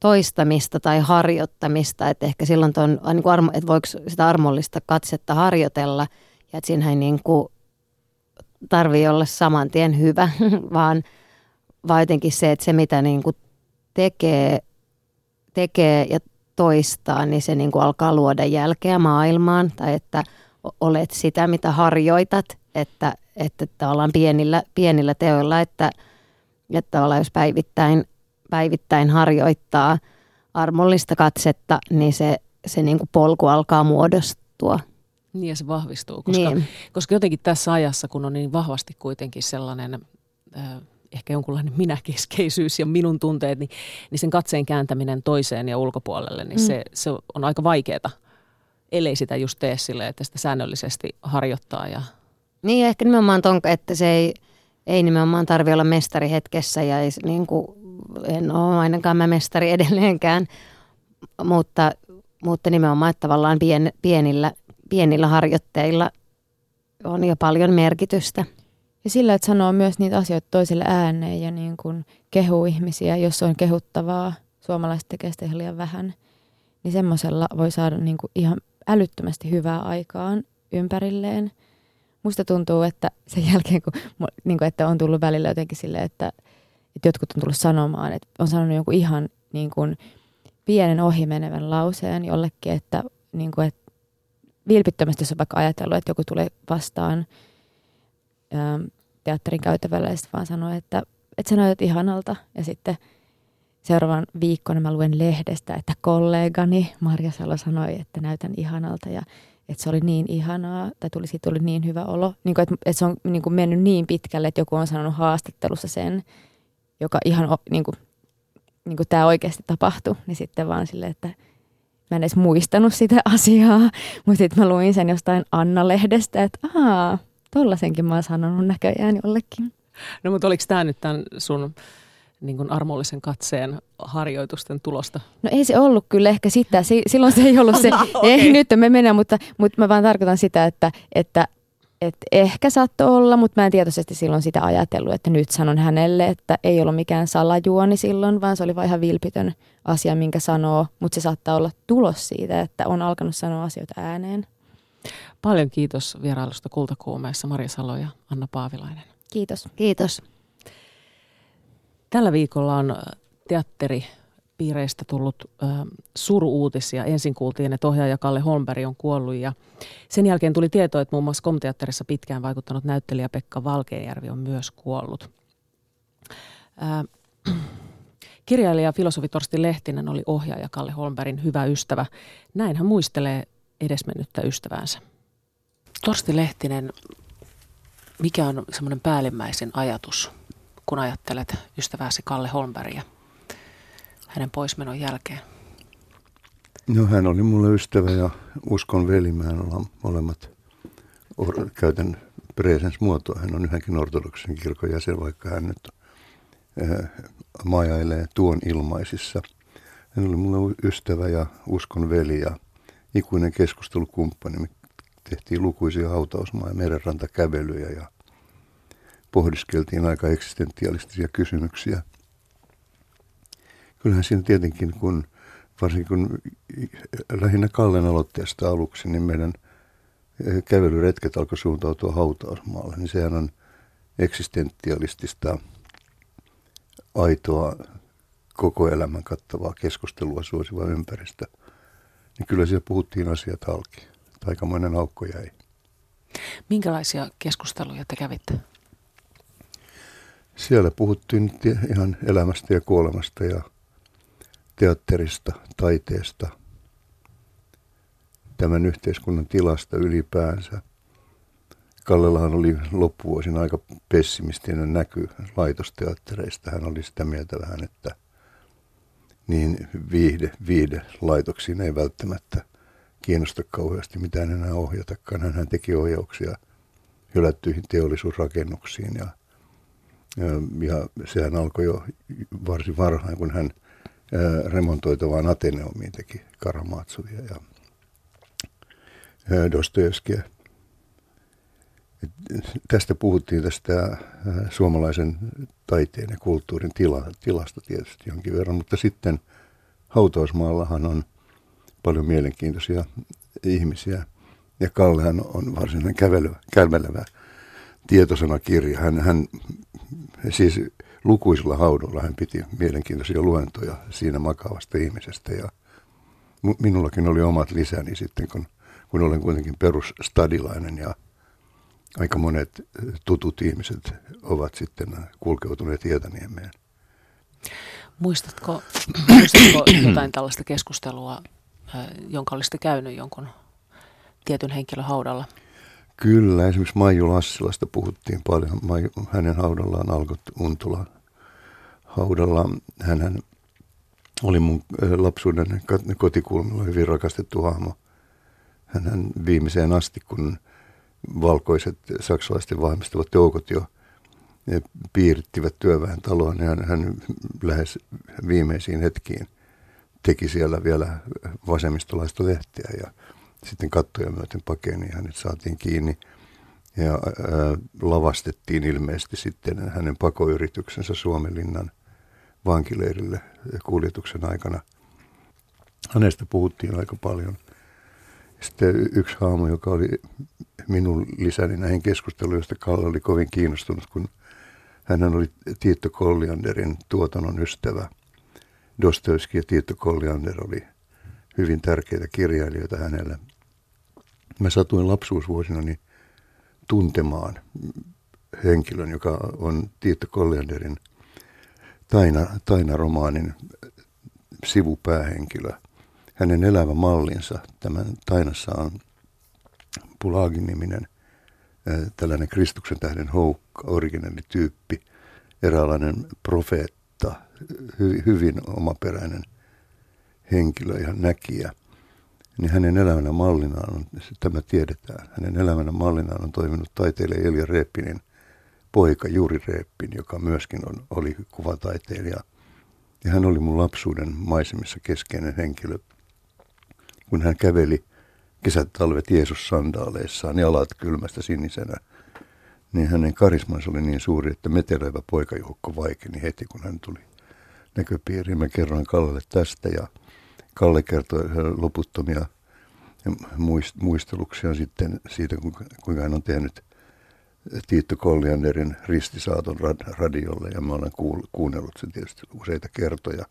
toistamista tai harjoittamista. Että ehkä silloin tuon, niin kuin armo, että voiko sitä armollista katsetta harjoitella ja että siinähän ei niin kuin tarvitse olla saman tien hyvä, vaan, vaan jotenkin se, että se mitä niin kuin tekee... tekee ja toistaa, niin se niin kuin alkaa luoda jälkeä maailmaan, tai että olet sitä, mitä harjoitat, että, että tavallaan pienillä, pienillä teoilla, että, että tavallaan jos päivittäin, päivittäin harjoittaa armollista katsetta, niin se, se niin kuin polku alkaa muodostua. Niin ja se vahvistuu, koska, niin. koska jotenkin tässä ajassa, kun on niin vahvasti kuitenkin sellainen... Äh, ehkä jonkunlainen minäkeskeisyys ja minun tunteet, niin, niin sen katseen kääntäminen toiseen ja ulkopuolelle, niin mm. se, se on aika vaikeaa, ellei sitä just tee silleen, että sitä säännöllisesti harjoittaa. Ja... Niin, ehkä nimenomaan tonka, että se ei, ei nimenomaan tarvitse olla mestari hetkessä, ja ei, niin kuin, en ole ainakaan mä mestari edelleenkään, mutta, mutta nimenomaan, että tavallaan pien, pienillä, pienillä harjoitteilla on jo paljon merkitystä. Ja sillä, että sanoo myös niitä asioita toiselle ääneen ja niin kuin kehuu ihmisiä, jos on kehuttavaa, suomalaiset tekee sitä ihan liian vähän, niin semmoisella voi saada niin kuin ihan älyttömästi hyvää aikaan ympärilleen. Musta tuntuu, että sen jälkeen, kun niin kuin, että on tullut välillä jotenkin silleen, että, että jotkut on tullut sanomaan, että on sanonut jonkun ihan niin kuin pienen ohimenevän lauseen jollekin, että, niin kuin, että vilpittömästi, jos on vaikka ajatellut, että joku tulee vastaan, teatterin käytävällä ja vaan sanoi, että, että sä näytät ihanalta. Ja sitten seuraavan viikkona mä luen lehdestä, että kollegani Marja Salo sanoi, että näytän ihanalta ja että se oli niin ihanaa tai tuli, siitä tuli niin hyvä olo. Niin kuin, että, että se on niin kuin mennyt niin pitkälle, että joku on sanonut haastattelussa sen, joka ihan niin kuin, niin kuin tämä oikeasti tapahtui. Niin sitten vaan silleen, että mä en edes muistanut sitä asiaa, mutta sitten mä luin sen jostain Anna-lehdestä, että ahaa. Tollasenkin mä oon sanonut näköjään jollekin. No mutta oliko tämä nyt tämän sun niin kuin armollisen katseen harjoitusten tulosta? No ei se ollut kyllä ehkä sitä. Se, silloin se ei ollut se, okay. ei nyt me mennään, mutta, mutta mä vaan tarkoitan sitä, että, että, että ehkä saattoi olla, mutta mä en tietoisesti silloin sitä ajatellut, että nyt sanon hänelle, että ei ollut mikään salajuoni silloin, vaan se oli vaan ihan vilpitön asia, minkä sanoo, mutta se saattaa olla tulos siitä, että on alkanut sanoa asioita ääneen. Paljon kiitos vierailusta Kultakuumeessa, Marja Salo ja Anna Paavilainen. Kiitos. Kiitos. Tällä viikolla on teatteripiireistä tullut äh, suru-uutisia. Ensin kuultiin, että ohjaaja Kalle Holmberg on kuollut ja sen jälkeen tuli tieto, että muun muassa Komteatterissa pitkään vaikuttanut näyttelijä Pekka Valkeenjärvi on myös kuollut. Äh, kirjailija ja filosofi Torsti Lehtinen oli ohjaaja Kalle Holmbergin hyvä ystävä. Näin hän muistelee edesmennyttä ystäväänsä. Torsti Lehtinen, mikä on semmoinen päällimmäisen ajatus, kun ajattelet ystävääsi Kalle Holmbergia hänen poismenon jälkeen? No hän oli mulle ystävä ja uskon veli. Mehän ollaan molemmat, or, käytän presensmuotoa. Hän on yhänkin ortodoksen kirkon jäsen, vaikka hän nyt äh, majailee tuon ilmaisissa. Hän oli mulle ystävä ja uskon veli ja ikuinen keskustelukumppani. Me tehtiin lukuisia hautausmaa- ja merenrantakävelyjä ja pohdiskeltiin aika eksistentialistisia kysymyksiä. Kyllähän siinä tietenkin, kun, varsinkin kun lähinnä Kallen aloitteesta aluksi, niin meidän kävelyretket alkoi suuntautua hautausmaalle. Niin sehän on eksistentialistista, aitoa, koko elämän kattavaa keskustelua suosiva ympäristö. Niin kyllä siellä puhuttiin asiat halki. Aikamoinen aukko jäi. Minkälaisia keskusteluja te kävitte? Siellä puhuttiin ihan elämästä ja kuolemasta ja teatterista, taiteesta, tämän yhteiskunnan tilasta ylipäänsä. Kallellahan oli loppuvuosina aika pessimistinen näky laitosteattereista. Hän oli sitä mieltä vähän, että niin viihde, viihde laitoksiin ei välttämättä kiinnosta kauheasti mitään enää ohjatakaan. Hänhän teki ohjauksia hylättyihin teollisuusrakennuksiin ja Ja sehän alkoi jo varsin varhain, kun hän remontoitavaan Ateneumiin teki Karamatsovia ja Dostoevskyä. Tästä puhuttiin tästä suomalaisen taiteen ja kulttuurin tila, tilasta tietysti jonkin verran, mutta sitten hautausmaallahan on paljon mielenkiintoisia ihmisiä ja Kallehan on varsinainen kävelevä, kävelevä tietosanakirja. Hän, hän siis lukuisilla haudoilla hän piti mielenkiintoisia luentoja siinä makaavasta ihmisestä ja minullakin oli omat lisäni sitten, kun, kun olen kuitenkin perusstadilainen ja aika monet tutut ihmiset ovat sitten kulkeutuneet Hietaniemeen. Muistatko, muistatko jotain tällaista keskustelua, jonka olisitte käynyt jonkun tietyn henkilön haudalla? Kyllä, esimerkiksi Maiju Lassilasta puhuttiin paljon. Maiju, hänen haudallaan alkoi Untola haudalla. Hänhän oli mun lapsuuden kotikulmilla hyvin rakastettu hahmo. Hänhän viimeiseen asti, kun valkoiset saksalaisten valmistavat joukot jo piirittivät työväen taloon, niin hän, hän lähes viimeisiin hetkiin teki siellä vielä vasemmistolaista lehteä ja sitten kattoja myöten pakeni ja hänet saatiin kiinni ja ää, lavastettiin ilmeisesti sitten hänen pakoyrityksensä Suomenlinnan vankileirille kuljetuksen aikana. Hänestä puhuttiin aika paljon. Sitten yksi haamu, joka oli minun lisäni näihin keskusteluihin, josta Kalle oli kovin kiinnostunut, kun hän oli Tito Collianderin tuotannon ystävä. Dostoevsky ja Tito Colliander oli hyvin tärkeitä kirjailijoita hänelle. Mä satuin lapsuusvuosinani tuntemaan henkilön, joka on Tito Collianderin Taina, Taina-romaanin sivupäähenkilö. Hänen elävä mallinsa, tämän Tainassa on Bulagi-niminen, tällainen Kristuksen tähden houkka, originaalityyppi, eräänlainen profeetta, hy, hyvin omaperäinen henkilö, ihan näkijä. Niin hänen elämänä mallinaan on, tämä tiedetään, hänen elämänä mallinaan on toiminut taiteilija Ilja Repinin poika Juri Repin, joka myöskin on, oli kuvataiteilija. Ja hän oli mun lapsuuden maisemissa keskeinen henkilö. Kun hän käveli kesät talvet Jeesus sandaaleissaan, jalat kylmästä sinisenä, niin hänen karismansa oli niin suuri, että metelevä poikajoukko vaikeni heti, kun hän tuli näköpiiriin. Mä kerroin Kallelle tästä ja Kalle kertoi loputtomia muisteluksia sitten siitä, kuinka hän on tehnyt Tito Collianderin Ristisaaton radiolle, ja mä olen kuunnellut sen tietysti useita kertoja.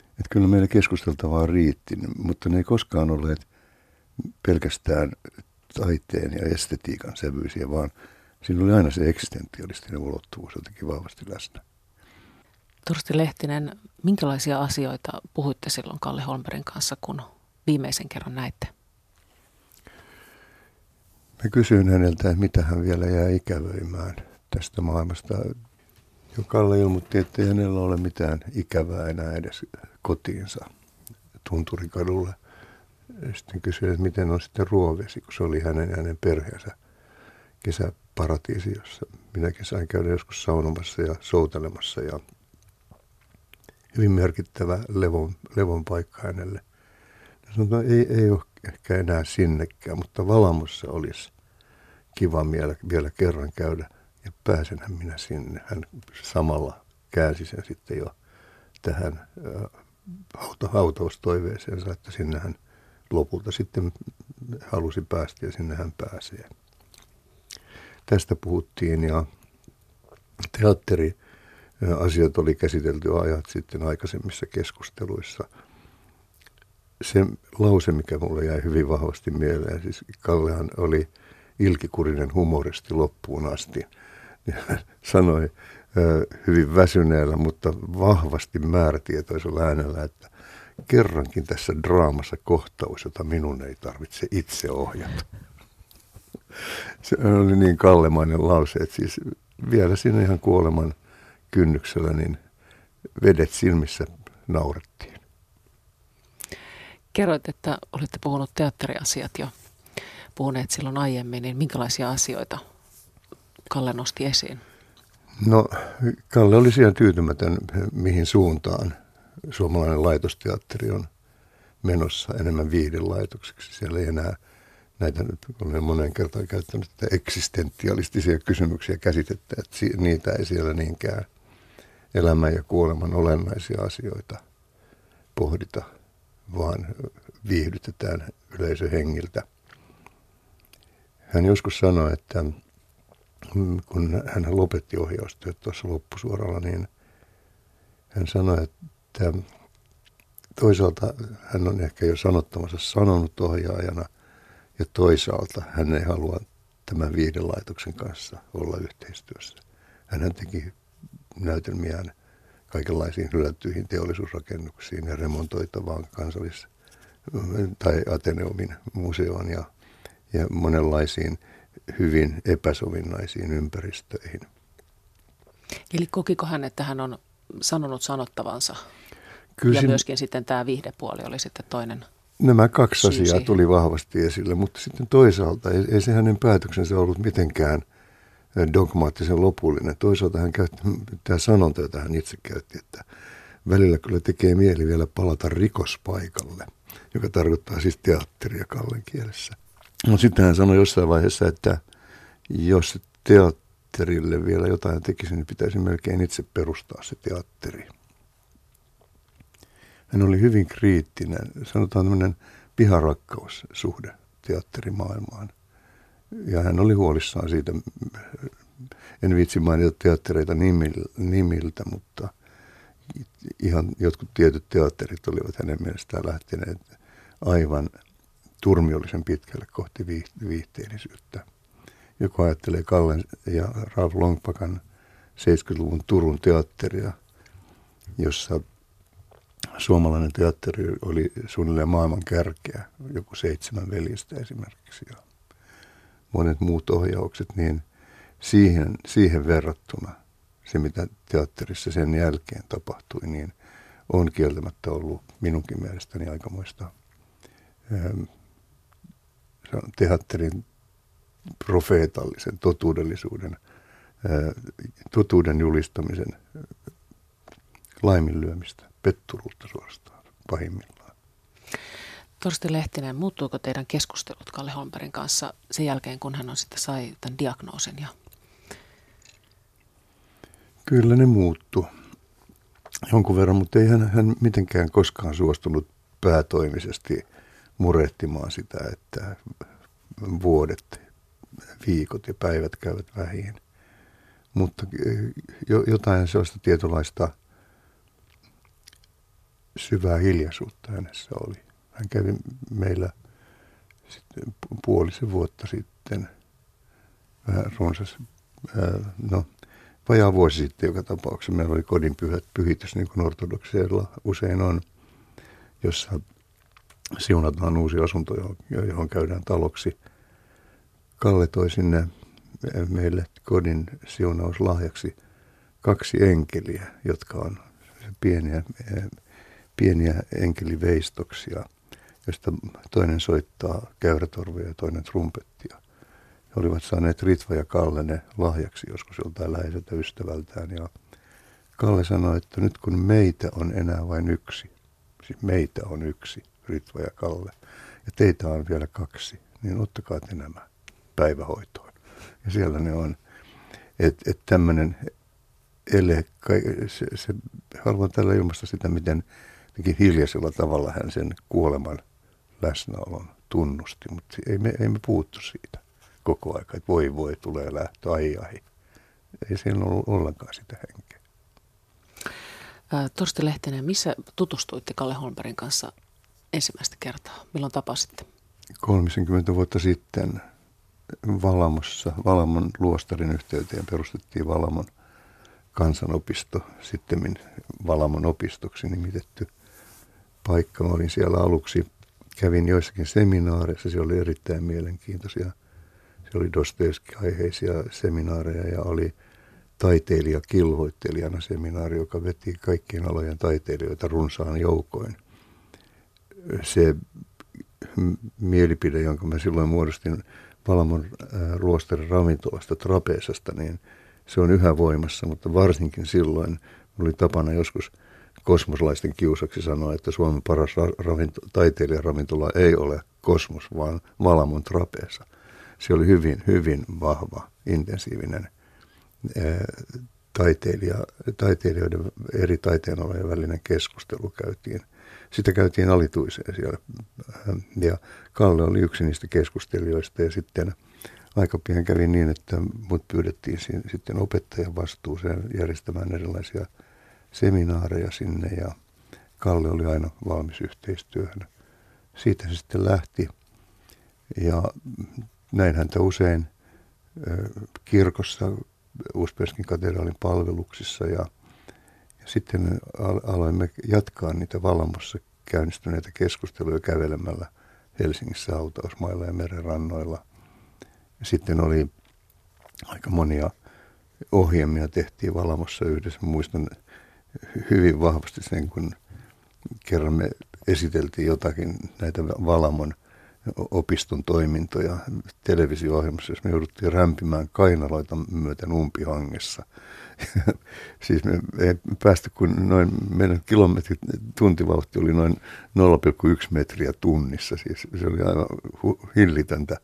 Että kyllä meillä keskusteltavaa riitti, mutta ne ei koskaan olleet pelkästään taiteen ja estetiikan sävyisiä, vaan siinä oli aina se eksistentialistinen ulottuvuus jotenkin vahvasti läsnä. Torsti Lehtinen, minkälaisia asioita puhuitte silloin Kalle Holmbergin kanssa, kun viimeisen kerran näitte? Mä kysyin häneltä, mitä hän vielä jää ikävöimään tästä maailmasta. Jo Kalle ilmoitti, että ei hänellä ole mitään ikävää enää edes kotiinsa Tunturikadulle. Sitten kysyin, että miten on sitten Ruovesi, kun se oli hänen ja hänen perheensä kesäparatiisi, jossa minäkin sain käydä joskus saunomassa ja soutelemassa. Ja hyvin merkittävä levon, levon paikka hänelle. Sanotaan, ei, ei ole ehkä enää sinnekään, mutta Valamossa olisi kiva vielä kerran käydä. Ja pääsenhän minä sinne. Hän samalla käänsi sen sitten jo tähän hauta, hautaustoiveeseensa, että sinne hän lopulta sitten halusi päästä ja sinne hän pääsee. Tästä puhuttiin ja teatteriasiat oli käsitelty ajat sitten aikaisemmissa keskusteluissa. Se lause, mikä mulle jäi hyvin vahvasti mieleen, siis Kallehan oli ilkikurinen humoristi loppuun asti. Hän sanoi hyvin väsyneellä, mutta vahvasti määrätietoisella äänellä, että kerrankin tässä draamassa kohtaus, jota minun ei tarvitse itse ohjata. Se oli niin kallemainen lause, että siis vielä siinä ihan kuoleman kynnyksellä niin vedet silmissä naurettiin. Kerroit, että olette puhunut teatteriasiat jo puhuneet silloin aiemmin, niin minkälaisia asioita Kalle nosti esiin? No, Kalle oli siellä tyytymätön, mihin suuntaan suomalainen laitosteatteri on menossa enemmän viihdelaitokseksi. Siellä ei enää näitä, nyt olen monen kertaan käyttänyt, että eksistentialistisia kysymyksiä käsitettä, että niitä ei siellä niinkään elämän ja kuoleman olennaisia asioita pohdita, vaan viihdytetään yleisöhengiltä. Hän joskus sanoi, että kun hän lopetti ohjaustyöt tuossa loppusuoralla, niin hän sanoi, että toisaalta hän on ehkä jo sanottamansa sanonut ohjaajana, ja toisaalta hän ei halua tämän viihdelaitoksen kanssa olla yhteistyössä. Hän teki näytelmiään kaikenlaisiin hylättyihin teollisuusrakennuksiin ja remontoitavaan kansallis- tai Ateneumin museoon ja, ja monenlaisiin hyvin epäsovinnaisiin ympäristöihin. Eli kokiko hän, että hän on sanonut sanottavansa? Kyllä ja sin... myöskin sitten tämä viihdepuoli oli sitten toinen. Nämä kaksi asiaa siihen tuli vahvasti esille, mutta sitten toisaalta ei, ei se hänen päätöksensä ollut mitenkään dogmaattisen lopullinen. Toisaalta hän käytti, tämä sanonta, jota hän itse käytti, että välillä kyllä tekee mieli vielä palata rikospaikalle, joka tarkoittaa siis teatteria Kallen kielessä. No sitten hän sanoi jossain vaiheessa, että jos teatterille vielä jotain tekisi, niin pitäisi melkein itse perustaa se teatteri. Hän oli hyvin kriittinen, sanotaan tämmöinen piharakkaussuhde teatterimaailmaan. Ja hän oli huolissaan siitä, en viitsi mainita teattereita nimiltä, mutta ihan jotkut tietyt teatterit olivat hänen mielestään lähteneet aivan turmiollisen pitkälle kohti viihteellisyyttä. Joku ajattelee Kallen ja Ralf Långbackan seitsemänkymmentäluvun Turun teatteria, jossa suomalainen teatteri oli suunnilleen maailman kärkeä, joku Seitsemän veljestä esimerkiksi ja monet muut ohjaukset, niin siihen, siihen verrattuna se, mitä teatterissa sen jälkeen tapahtui, niin on kieltämättä ollut minunkin mielestäni aikamoista teatterin profeetallisen totuudellisuuden totuuden julistamisen laiminlyömistä, petturuutta suorastaan pahimmillaan. Torsti Lehtinen, muuttuuko teidän keskustelut Kalle Holmbergin kanssa sen jälkeen, kun hän on sitten sai tämän diagnoosin? Ja... Kyllä ne muuttuu jonkun verran, mutta ei hän, hän mitenkään koskaan suostunut päätoimisesti murehtimaan sitä, että vuodet, viikot ja päivät käyvät vähin. Mutta jotain sellaista tietynlaista syvää hiljaisuutta hänessä oli. Hän kävi meillä sitten puolisen vuotta sitten, vähän runsas, no vajaa vuosi sitten joka tapauksessa. Meillä oli kodin pyhät pyhitys, niin kuin ortodokseilla usein on, jossa siunataan uusi asunto, johon käydään taloksi. Kalle toi sinne meille kodin siunauslahjaksi kaksi enkeliä, jotka on pieniä, pieniä enkeliveistoksia, joista toinen soittaa käyrätorvea ja toinen trumpettia. He olivat saaneet Ritva ja Kalle ne lahjaksi joskus joltain läheiseltä ystävältään. Ja Kalle sanoi, että nyt kun meitä on enää vain yksi, siis meitä on yksi, Ritva ja Kalle, ja teitä on vielä kaksi, niin ottakaa te nämä päivähoitoon. Ja siellä ne on, että et tämmöinen ele, se, se, haluan tällä ilmaista sitä, miten hiljaisella tavalla hän sen kuoleman läsnäolon tunnusti, mutta ei me, ei me puhuttu siitä koko aika, että voi voi, tulee lähtö, ai ai. Ei siellä ollut ollenkaan sitä henkeä. Ää, Torsti Lehtinen, missä tutustuitte Kalle Holmbergin kanssa ensimmäistä kertaa? Milloin tapasitte? kolmekymmentä vuotta sitten. Valamossa, Valamon luostarin yhteyteen perustettiin Valamon kansanopisto, sittemmin Valamon opistoksi nimitetty paikka. Mä olin siellä aluksi, kävin joissakin seminaareissa, siellä oli erittäin mielenkiintoisia, siellä oli Dostoevsky-aiheisia seminaareja ja oli taiteilija-kilvoittelijana seminaari, joka veti kaikkien alojen taiteilijoita runsaan joukoin. Se mielipide, jonka mä silloin muodostin Valamon luostarin ravintolasta trapeesasta, niin se on yhä voimassa, mutta varsinkin silloin oli tapana joskus kosmoslaisten kiusaksi sanoa, että Suomen paras ravinto, taiteilijaravintola ei ole Kosmos, vaan Valamon trapeesa. Se oli hyvin, hyvin vahva, intensiivinen taiteilija, taiteilijoiden eri taiteenalojen välinen keskustelu käytiin. Sitä käytiin alituiseen siellä ja Kalle oli yksi niistä keskustelijoista ja sitten aika pian kävi niin, että mut pyydettiin sitten opettajan vastuuseen järjestämään erilaisia seminaareja sinne ja Kalle oli aina valmis yhteistyöhön. Siitä se sitten lähti ja näin häntä usein kirkossa, Uusperskin katedraalin palveluksissa ja sitten aloimme jatkaa niitä Valamossa käynnistyneitä keskusteluja kävelemällä Helsingissä hautausmailla ja merenrannoilla. Sitten oli aika monia ohjelmia tehtiin Valamossa yhdessä. Muistan hyvin vahvasti sen, kun kerran me esiteltiin jotakin näitä Valamon opiston toimintoja televisio-ohjelmassa, jos me jouduttiin rämpimään kainaloita myöten umpihangessa. Siis me ei päästy, kun noin meidän kilometrit, tuntivauhti oli noin nolla pilkku yksi metriä tunnissa. Siis se oli aivan hillitöntä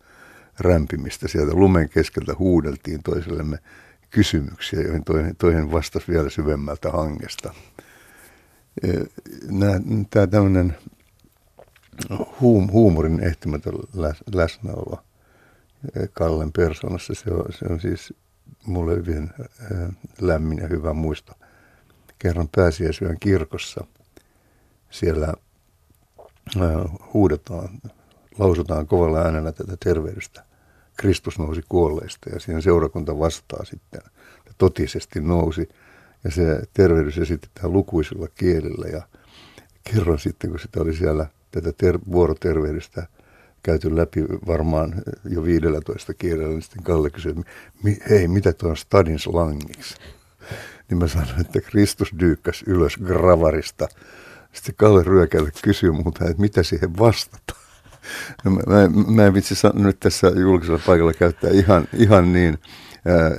rämpimistä. Sieltä lumen keskeltä huudeltiin toisillemme kysymyksiä, joihin toinen, toinen vastasi vielä syvemmältä hangesta. Tämä tämmöinen Huum, huumorin ehtimätön läsnäolo Kallen persoonassa, se on, se on siis mulle hyvin lämmin ja hyvä muisto. Kerran pääsiäisyön kirkossa siellä huudetaan, lausutaan kovalla äänellä tätä terveydestä. Kristus nousi kuolleista ja siinä seurakunta vastaa sitten, että totisesti nousi ja se tervehdys esitetään lukuisilla kielillä ja kerran sitten, kun sitä oli siellä tätä ter- vuorotervehdystä käyty läpi varmaan jo viidellätoista kielellä, niin sitten Kalle kysyi, hei, mitä tuo on stadinslangiksi? Niin mä sanoin, että Kristus dyykkäsi ylös gravarista. Sitten Kalle ryökälle kysyi muuta, että mitä siihen vastataan. No mä, mä, mä en vitsi nyt tässä julkisella paikalla käyttää ihan, ihan niin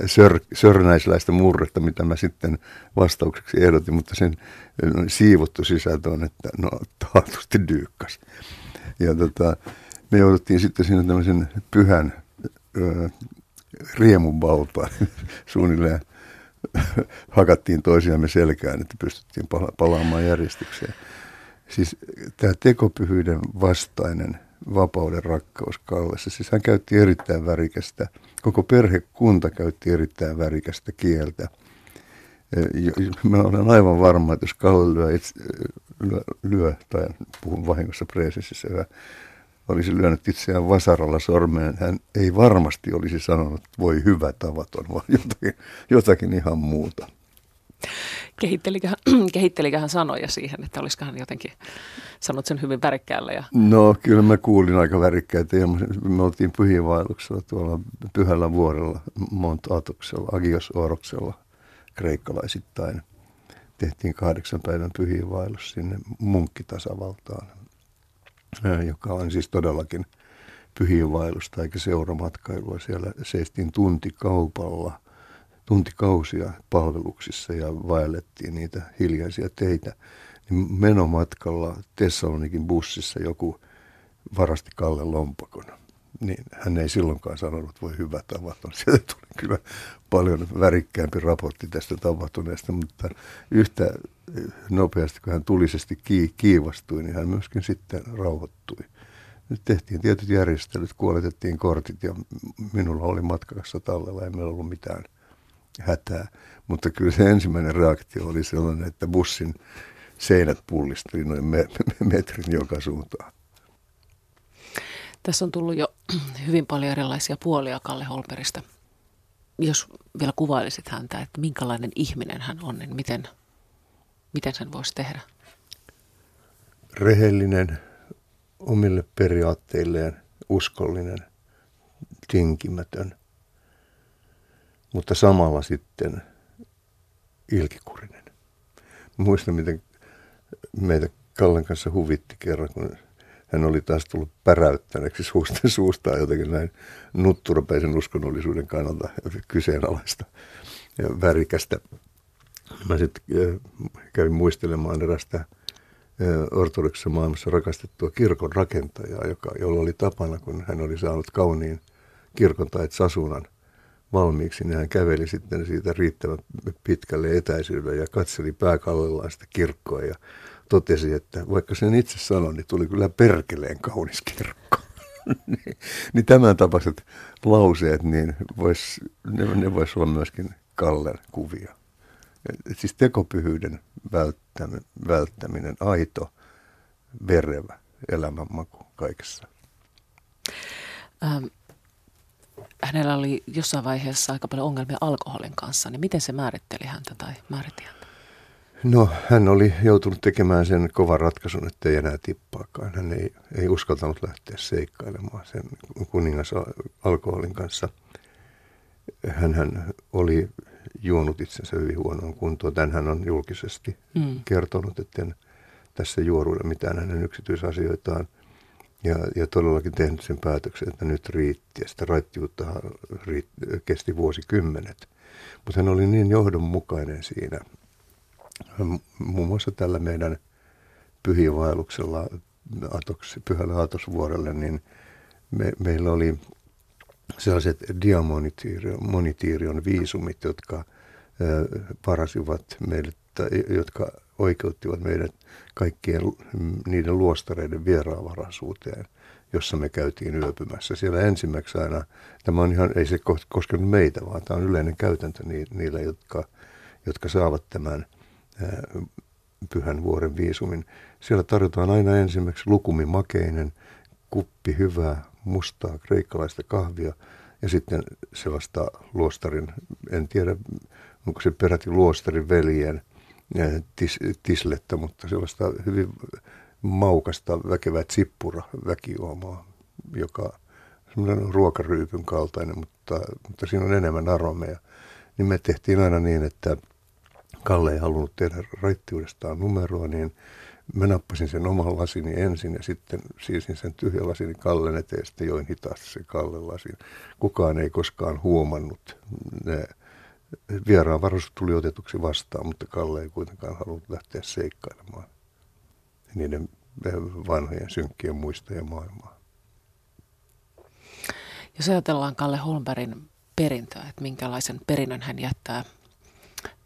sör, sörnäisläistä murretta, mitä mä sitten vastaukseksi ehdotin, mutta sen siivottu sisältö on, että no taatusti dyykkas. Ja tota, me jouduttiin sitten siinä tämmöisen pyhän ö, riemun valtaan suunnilleen. Hakattiin toisiamme selkään, että pystyttiin pala- palaamaan järjestykseen. Siis tämä tekopyhyyden vastainen vapauden rakkaus Kallessa, siis hän käytti erittäin värikästä, koko perhekunta käytti erittäin värikästä kieltä. Mä olen aivan varma, että jos Kalle lyö, itse, lyö, lyö tai puhun vahingossa preesissä, olisi lyönyt itseään vasaralla sormeen, hän ei varmasti olisi sanonut, että voi hyvä tavaton, vaan jotakin, jotakin ihan muuta. Kehitteliköhän, kehitteliköhän sanoja siihen, että olisikohan jotenkin sanonut sen hyvin värikkäällä? Ja... No kyllä mä kuulin aika värikkäitä. Me oltiin pyhiinvaelluksella tuolla Pyhällä vuorella, Mont Atoksella, Agios-Oroksella, kreikkalaisittain. Tehtiin kahdeksan päivän pyhiinvaellus sinne munkkitasavaltaan, joka on siis todellakin pyhiinvaellusta eikä seuramatkailua. Siellä seistiin tuntikaupalla, tuntikausia palveluksissa ja vaellettiin niitä hiljaisia teitä. Niin menomatkalla Thessalonikin bussissa joku varasti Kalle lompakon. Niin hän ei silloinkaan sanonut, että voi hyvä tavaton. Sieltä tuli kyllä paljon värikkäämpi raportti tästä tapahtuneesta, mutta yhtä nopeasti, kun hän tulisesti kiivastui, niin hän myöskin sitten rauhoittui. Nyt tehtiin tietyt järjestelyt, kuoletettiin kortit ja minulla oli matkassa tallella, ei meillä ollut mitään hätää. Mutta kyllä se ensimmäinen reaktio oli sellainen, että bussin seinät pullistui noin metrin joka suuntaan. Tässä on tullut jo hyvin paljon erilaisia puolia Kalle Holmbergista. Jos vielä kuvailisit häntä, että minkälainen ihminen hän on, niin miten, miten sen voisi tehdä? Rehellinen, omille periaatteilleen, uskollinen, tinkimätön, mutta samalla sitten ilkikurinen. Muistan, miten meitä Kallen kanssa huvitti kerran, kun hän oli taas tullut päräyttäneeksi suustaan, suustaan jotenkin näin nutturapäisen uskonnollisuuden kannalta kyseenalaista ja värikästä. Mä sitten kävin muistelemaan erästä ortodoksissa maailmassa rakastettua kirkon rakentajaa, joka, jolla oli tapana, kun hän oli saanut kauniin kirkon tai sasunan valmiiksi, niin hän käveli sitten siitä riittävän pitkälle etäisyydelle ja katseli pääkallellaan sitä kirkkoa ja totesi, että vaikka sen itse sanon, niin tuli kyllä perkeleen kaunis kirkko. Niin tämän tapaiset lauseet, niin vois, ne, ne vois olla myöskin Kallen kuvia. Et siis tekopyhyyden välttäminen, välttäminen, aito, verevä elämänmaku kaikessa. Ähm, hänellä oli jossain vaiheessa aika paljon ongelmia alkoholin kanssa, niin miten se määritteli häntä tai määritti häntä? No, hän oli joutunut tekemään sen kovan ratkaisun, että ei enää tippaakaan. Hän ei, ei uskaltanut lähteä seikkailemaan sen kuningas alkoholin kanssa. Hänhän oli juonut itsensä hyvin huonoon kuntoon. Tän hän on julkisesti mm. kertonut, että en tässä juoruilla mitään hänen yksityisasioitaan. Ja, ja todellakin tehnyt sen päätöksen, että nyt riitti. Ja sitä raittiutta riitt, kesti vuosikymmenet. Mutta hän oli niin johdonmukainen siinä. Muun muassa tällä meidän pyhiinvaelluksella Atoks, Pyhälle Atosvuorelle, niin me, meillä oli sellaiset diamonitiirion viisumit, jotka varasivat meidät, jotka oikeuttivat meidät kaikkien niiden luostareiden vieraanvaraisuuteen, jossa me käytiin yöpymässä. Siellä ensimmäiseksi aina, tämä on ihan, ei se koskenut meitä, vaan tämä on yleinen käytäntö niillä, jotka, jotka saavat tämän Pyhän vuoren viisumin. Siellä tarjotaan aina ensimmäiseksi lukumimakeinen, kuppi hyvää, mustaa, kreikkalaista kahvia ja sitten sellaista luostarin, en tiedä onko se peräti luostarin veljen tis, tislettä, mutta sellaista hyvin maukasta, väkevää sippura väkijuomaa, joka on ruokaryypyn kaltainen, mutta, mutta siinä on enemmän aromeja. Niin me tehtiin aina niin, että Kalle ei halunnut tehdä raittiudestaan numeroa, niin Mä nappasin sen oman lasini ensin ja sitten siisin sen tyhjän lasini Kallen eteen ja sitten join hitaasti sen Kallen lasin. Kukaan ei koskaan huomannut. Ne vieraan varustus tuli otetuksi vastaan, mutta Kalle ei kuitenkaan halunnut lähteä seikkailemaan niiden vanhojen synkkien muistojen maailmaa. Jos ajatellaan Kalle Holmbergin perintöä, että minkälaisen perinnön hän jättää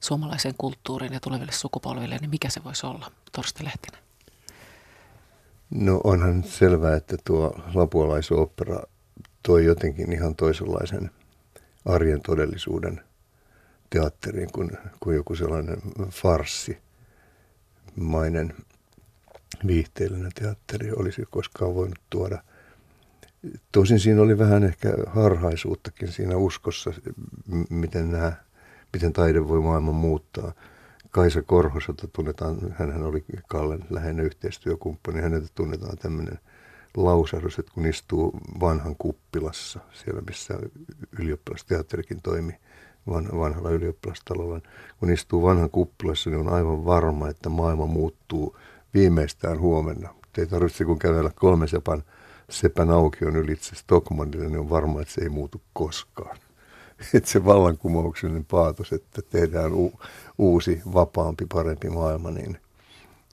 suomalaiseen kulttuuriin ja tuleville sukupolville, niin mikä se voisi olla, Torsti Lehtinen? No onhan selvää, että tuo Lapualaisopera toi jotenkin ihan toisenlaisen arjen todellisuuden teatteriin kuin, kuin joku sellainen farssimainen viihteellinen teatteri olisi koskaan voinut tuoda. Tosin siinä oli vähän ehkä harhaisuuttakin siinä uskossa, miten nämä miten taide voi maailman muuttaa. Kaisa Korhosota tunnetaan, hänhän oli Kallen läheinen yhteistyökumppani, häneltä tunnetaan tämmöinen lausahdus, että kun istuu vanhan kuppilassa, siellä missä ylioppilasteatterikin toimi vanhalla ylioppilastalolla, kun istuu vanhan kuppilassa, niin on aivan varma, että maailma muuttuu viimeistään huomenna. Ei tarvitse kun kävellä kolmen sepän, sepän aukion ylitse Stockmannille, niin on varma, että se ei muutu koskaan. Että se vallankumouksellinen paatos, että tehdään u- uusi, vapaampi, parempi maailma, niin,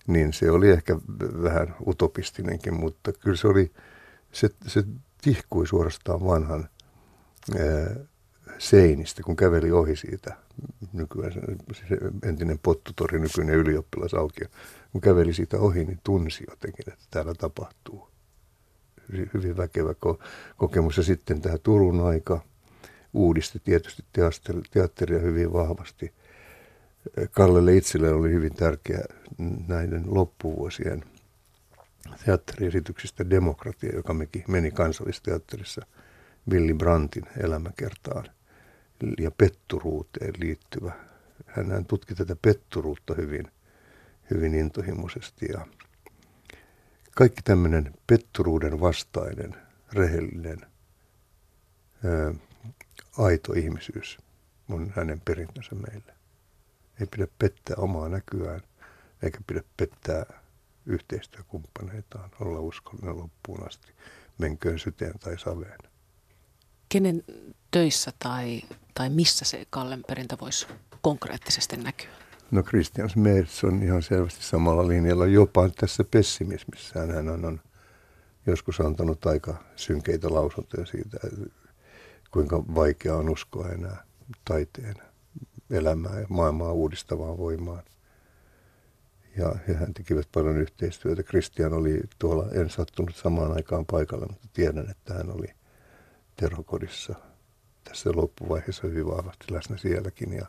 niin se oli ehkä vähän utopistinenkin, mutta kyllä se oli, se, se tihkui suorastaan vanhan ää, seinistä, kun käveli ohi siitä, nykyään se, se entinen Pottutori, nykyinen ylioppilasaukio, kun käveli siitä ohi, niin tunsi jotenkin, että täällä tapahtuu. Hyvin väkevä ko- kokemus. Ja sitten tämä Turun aika uudisti tietysti teatteria hyvin vahvasti. Kallelle itselleen oli hyvin tärkeä näiden loppuvuosien teatteriesityksistä Demokratia, joka meni Kansallisteatterissa Willy Brandtin elämäkertaan ja petturuuteen liittyvä. Hän tutki tätä petturuutta hyvin, hyvin intohimoisesti. Ja kaikki tämmöinen petturuuden vastainen, rehellinen, öö, aito ihmisyys on hänen perintönsä meille. Ei pidä pettää omaa näkyään, eikä pidä pettää yhteistyökumppaneitaan, olla uskollinen loppuun asti, menköön syteen tai saveen. Kenen töissä tai, tai missä se Kallen perintö voisi konkreettisesti näkyä? No Christian Smertz on ihan selvästi samalla linjalla, jopa tässä pessimismissään. Hän on joskus antanut aika synkeitä lausuntoja siitä, kuinka vaikeaa on uskoa enää taiteen elämää ja maailmaa uudistavaan voimaan. Ja hehän tekivät paljon yhteistyötä. Christian oli tuolla, en sattunut samaan aikaan paikalle, mutta tiedän, että hän oli Terhokodissa tässä loppuvaiheessa hyvin vahvasti läsnä sielläkin. Ja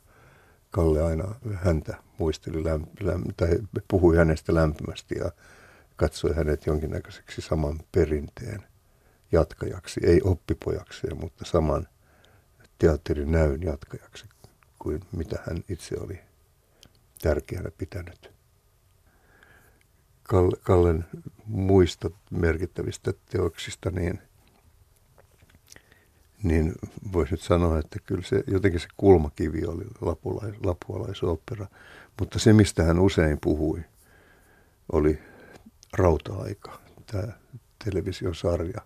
Kalle aina häntä muisteli lämp- lämp- tai puhui hänestä lämpimästi ja katsoi hänet jonkinnäköiseksi saman perinteen jatkajaksi, ei oppipojakseen, mutta saman teatterin näyn jatkajaksi kuin mitä hän itse oli tärkeänä pitänyt. Kallen muistot merkittävistä teoksista, niin, niin voisi nyt sanoa, että kyllä se, jotenkin se kulmakivi oli Lapulais, Lapualaisopera, mutta se mistä hän usein puhui oli Rauta-aika, tämä televisiosarja,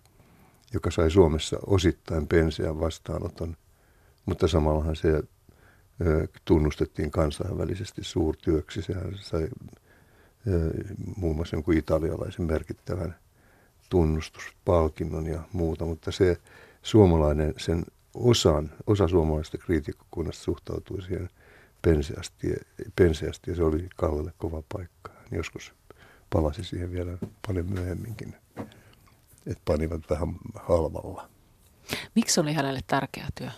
joka sai Suomessa osittain penseän vastaanoton, mutta samallahan se tunnustettiin kansainvälisesti suurtyöksi. Sehän sai muun muassa jonkun italialaisen merkittävän tunnustuspalkinnon ja muuta, mutta se suomalainen, sen osan, osa suomalaisesta kriitikkokunnasta suhtautui siihen penseästi, penseästi ja se oli Kallelle kova paikka. Hän joskus palasi siihen vielä paljon myöhemminkin. Että panivat vähän halvalla. Miksi oli hänelle tärkeä työ?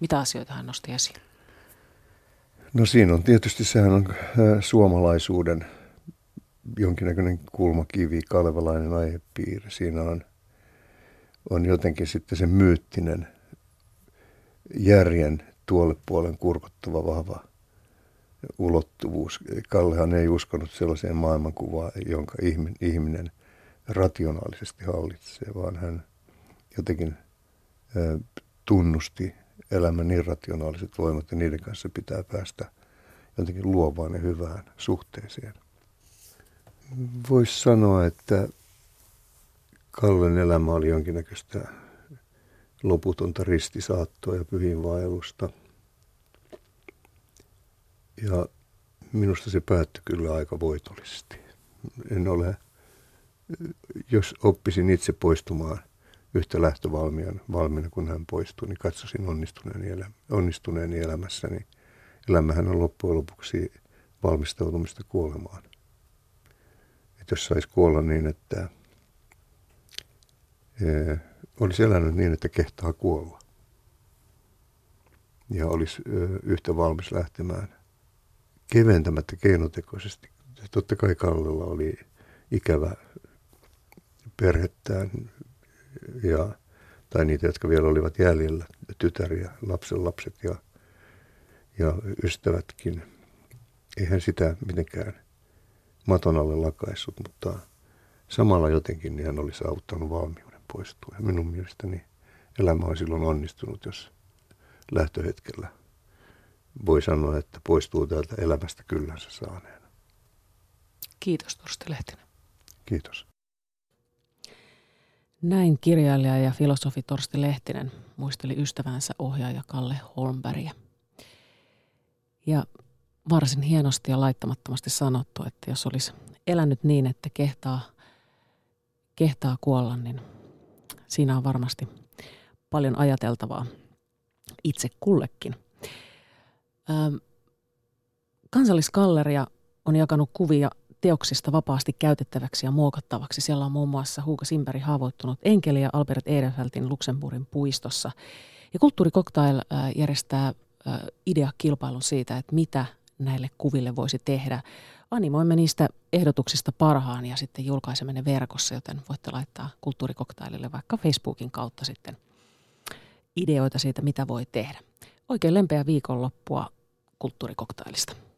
Mitä asioita hän nosti esiin? No siinä on tietysti, sehän on suomalaisuuden jonkinnäköinen kulmakivi, kalevalainen aihepiiri. Siinä on, on jotenkin sitten se myyttinen, järjen tuolle puolen kurkottava vahva ulottuvuus. Kallehan ei uskonut sellaiseen maailmankuvaan, jonka ihminen rationaalisesti hallitsee, vaan hän jotenkin ö, tunnusti elämän irrationaaliset voimat ja niiden kanssa pitää päästä jotenkin luovaan ja hyvään suhteeseen. voisi sanoa, että Kallen elämä oli jonkinnäköistä loputonta ristisaattoa ja pyhinvaellusta. Ja minusta se päättyi kyllä aika voitollisesti. En ole, jos oppisin itse poistumaan yhtä lähtövalmiina kun hän poistui, niin katsoisin onnistuneeni, elä, onnistuneeni elämässäni. Elämähän on loppujen lopuksi valmistautumista kuolemaan. Et jos saisi kuolla niin, että ee, olisi elänyt niin, että kehtaa kuolla. Ja olisi e, yhtä valmis lähtemään keventämättä keinotekoisesti. Totta kai Kallella oli ikävä perhettään ja, tai niitä, jotka vielä olivat jäljellä, tytär ja lapsenlapset ja, ja ystävätkin. Eihän sitä mitenkään maton alle lakaissut, mutta samalla jotenkin niin hän olisi auttanut valmiuden poistua. Minun mielestäni elämä on silloin onnistunut, jos lähtöhetkellä voi sanoa, että poistuu täältä elämästä kyllänsä saaneena. Kiitos, Torsti Lehtinen. Kiitos. Näin kirjailija ja filosofi Torsti Lehtinen muisteli ystävänsä ohjaaja Kalle Holmbergia. Ja varsin hienosti ja laittamattomasti sanottu, että jos olisi elänyt niin, että kehtaa, kehtaa kuolla, niin siinä on varmasti paljon ajateltavaa itse kullekin. Ähm, Kansallisgalleria on jakanut kuvia teoksista vapaasti käytettäväksi ja muokattavaksi. Siellä on muun muassa Hugo Simberg haavoittunut enkeli ja Albert Ehrenfeldin Luxemburgin puistossa. Ja KulttuuriCocktail äh, järjestää äh, ideakilpailun siitä, että mitä näille kuville voisi tehdä. Animoimme niistä ehdotuksista parhaan ja sitten julkaisemme ne verkossa, joten voitte laittaa KulttuuriCocktailille vaikka Facebookin kautta sitten ideoita siitä, mitä voi tehdä. Oikein lempeä viikonloppua KulttuuriCocktailista.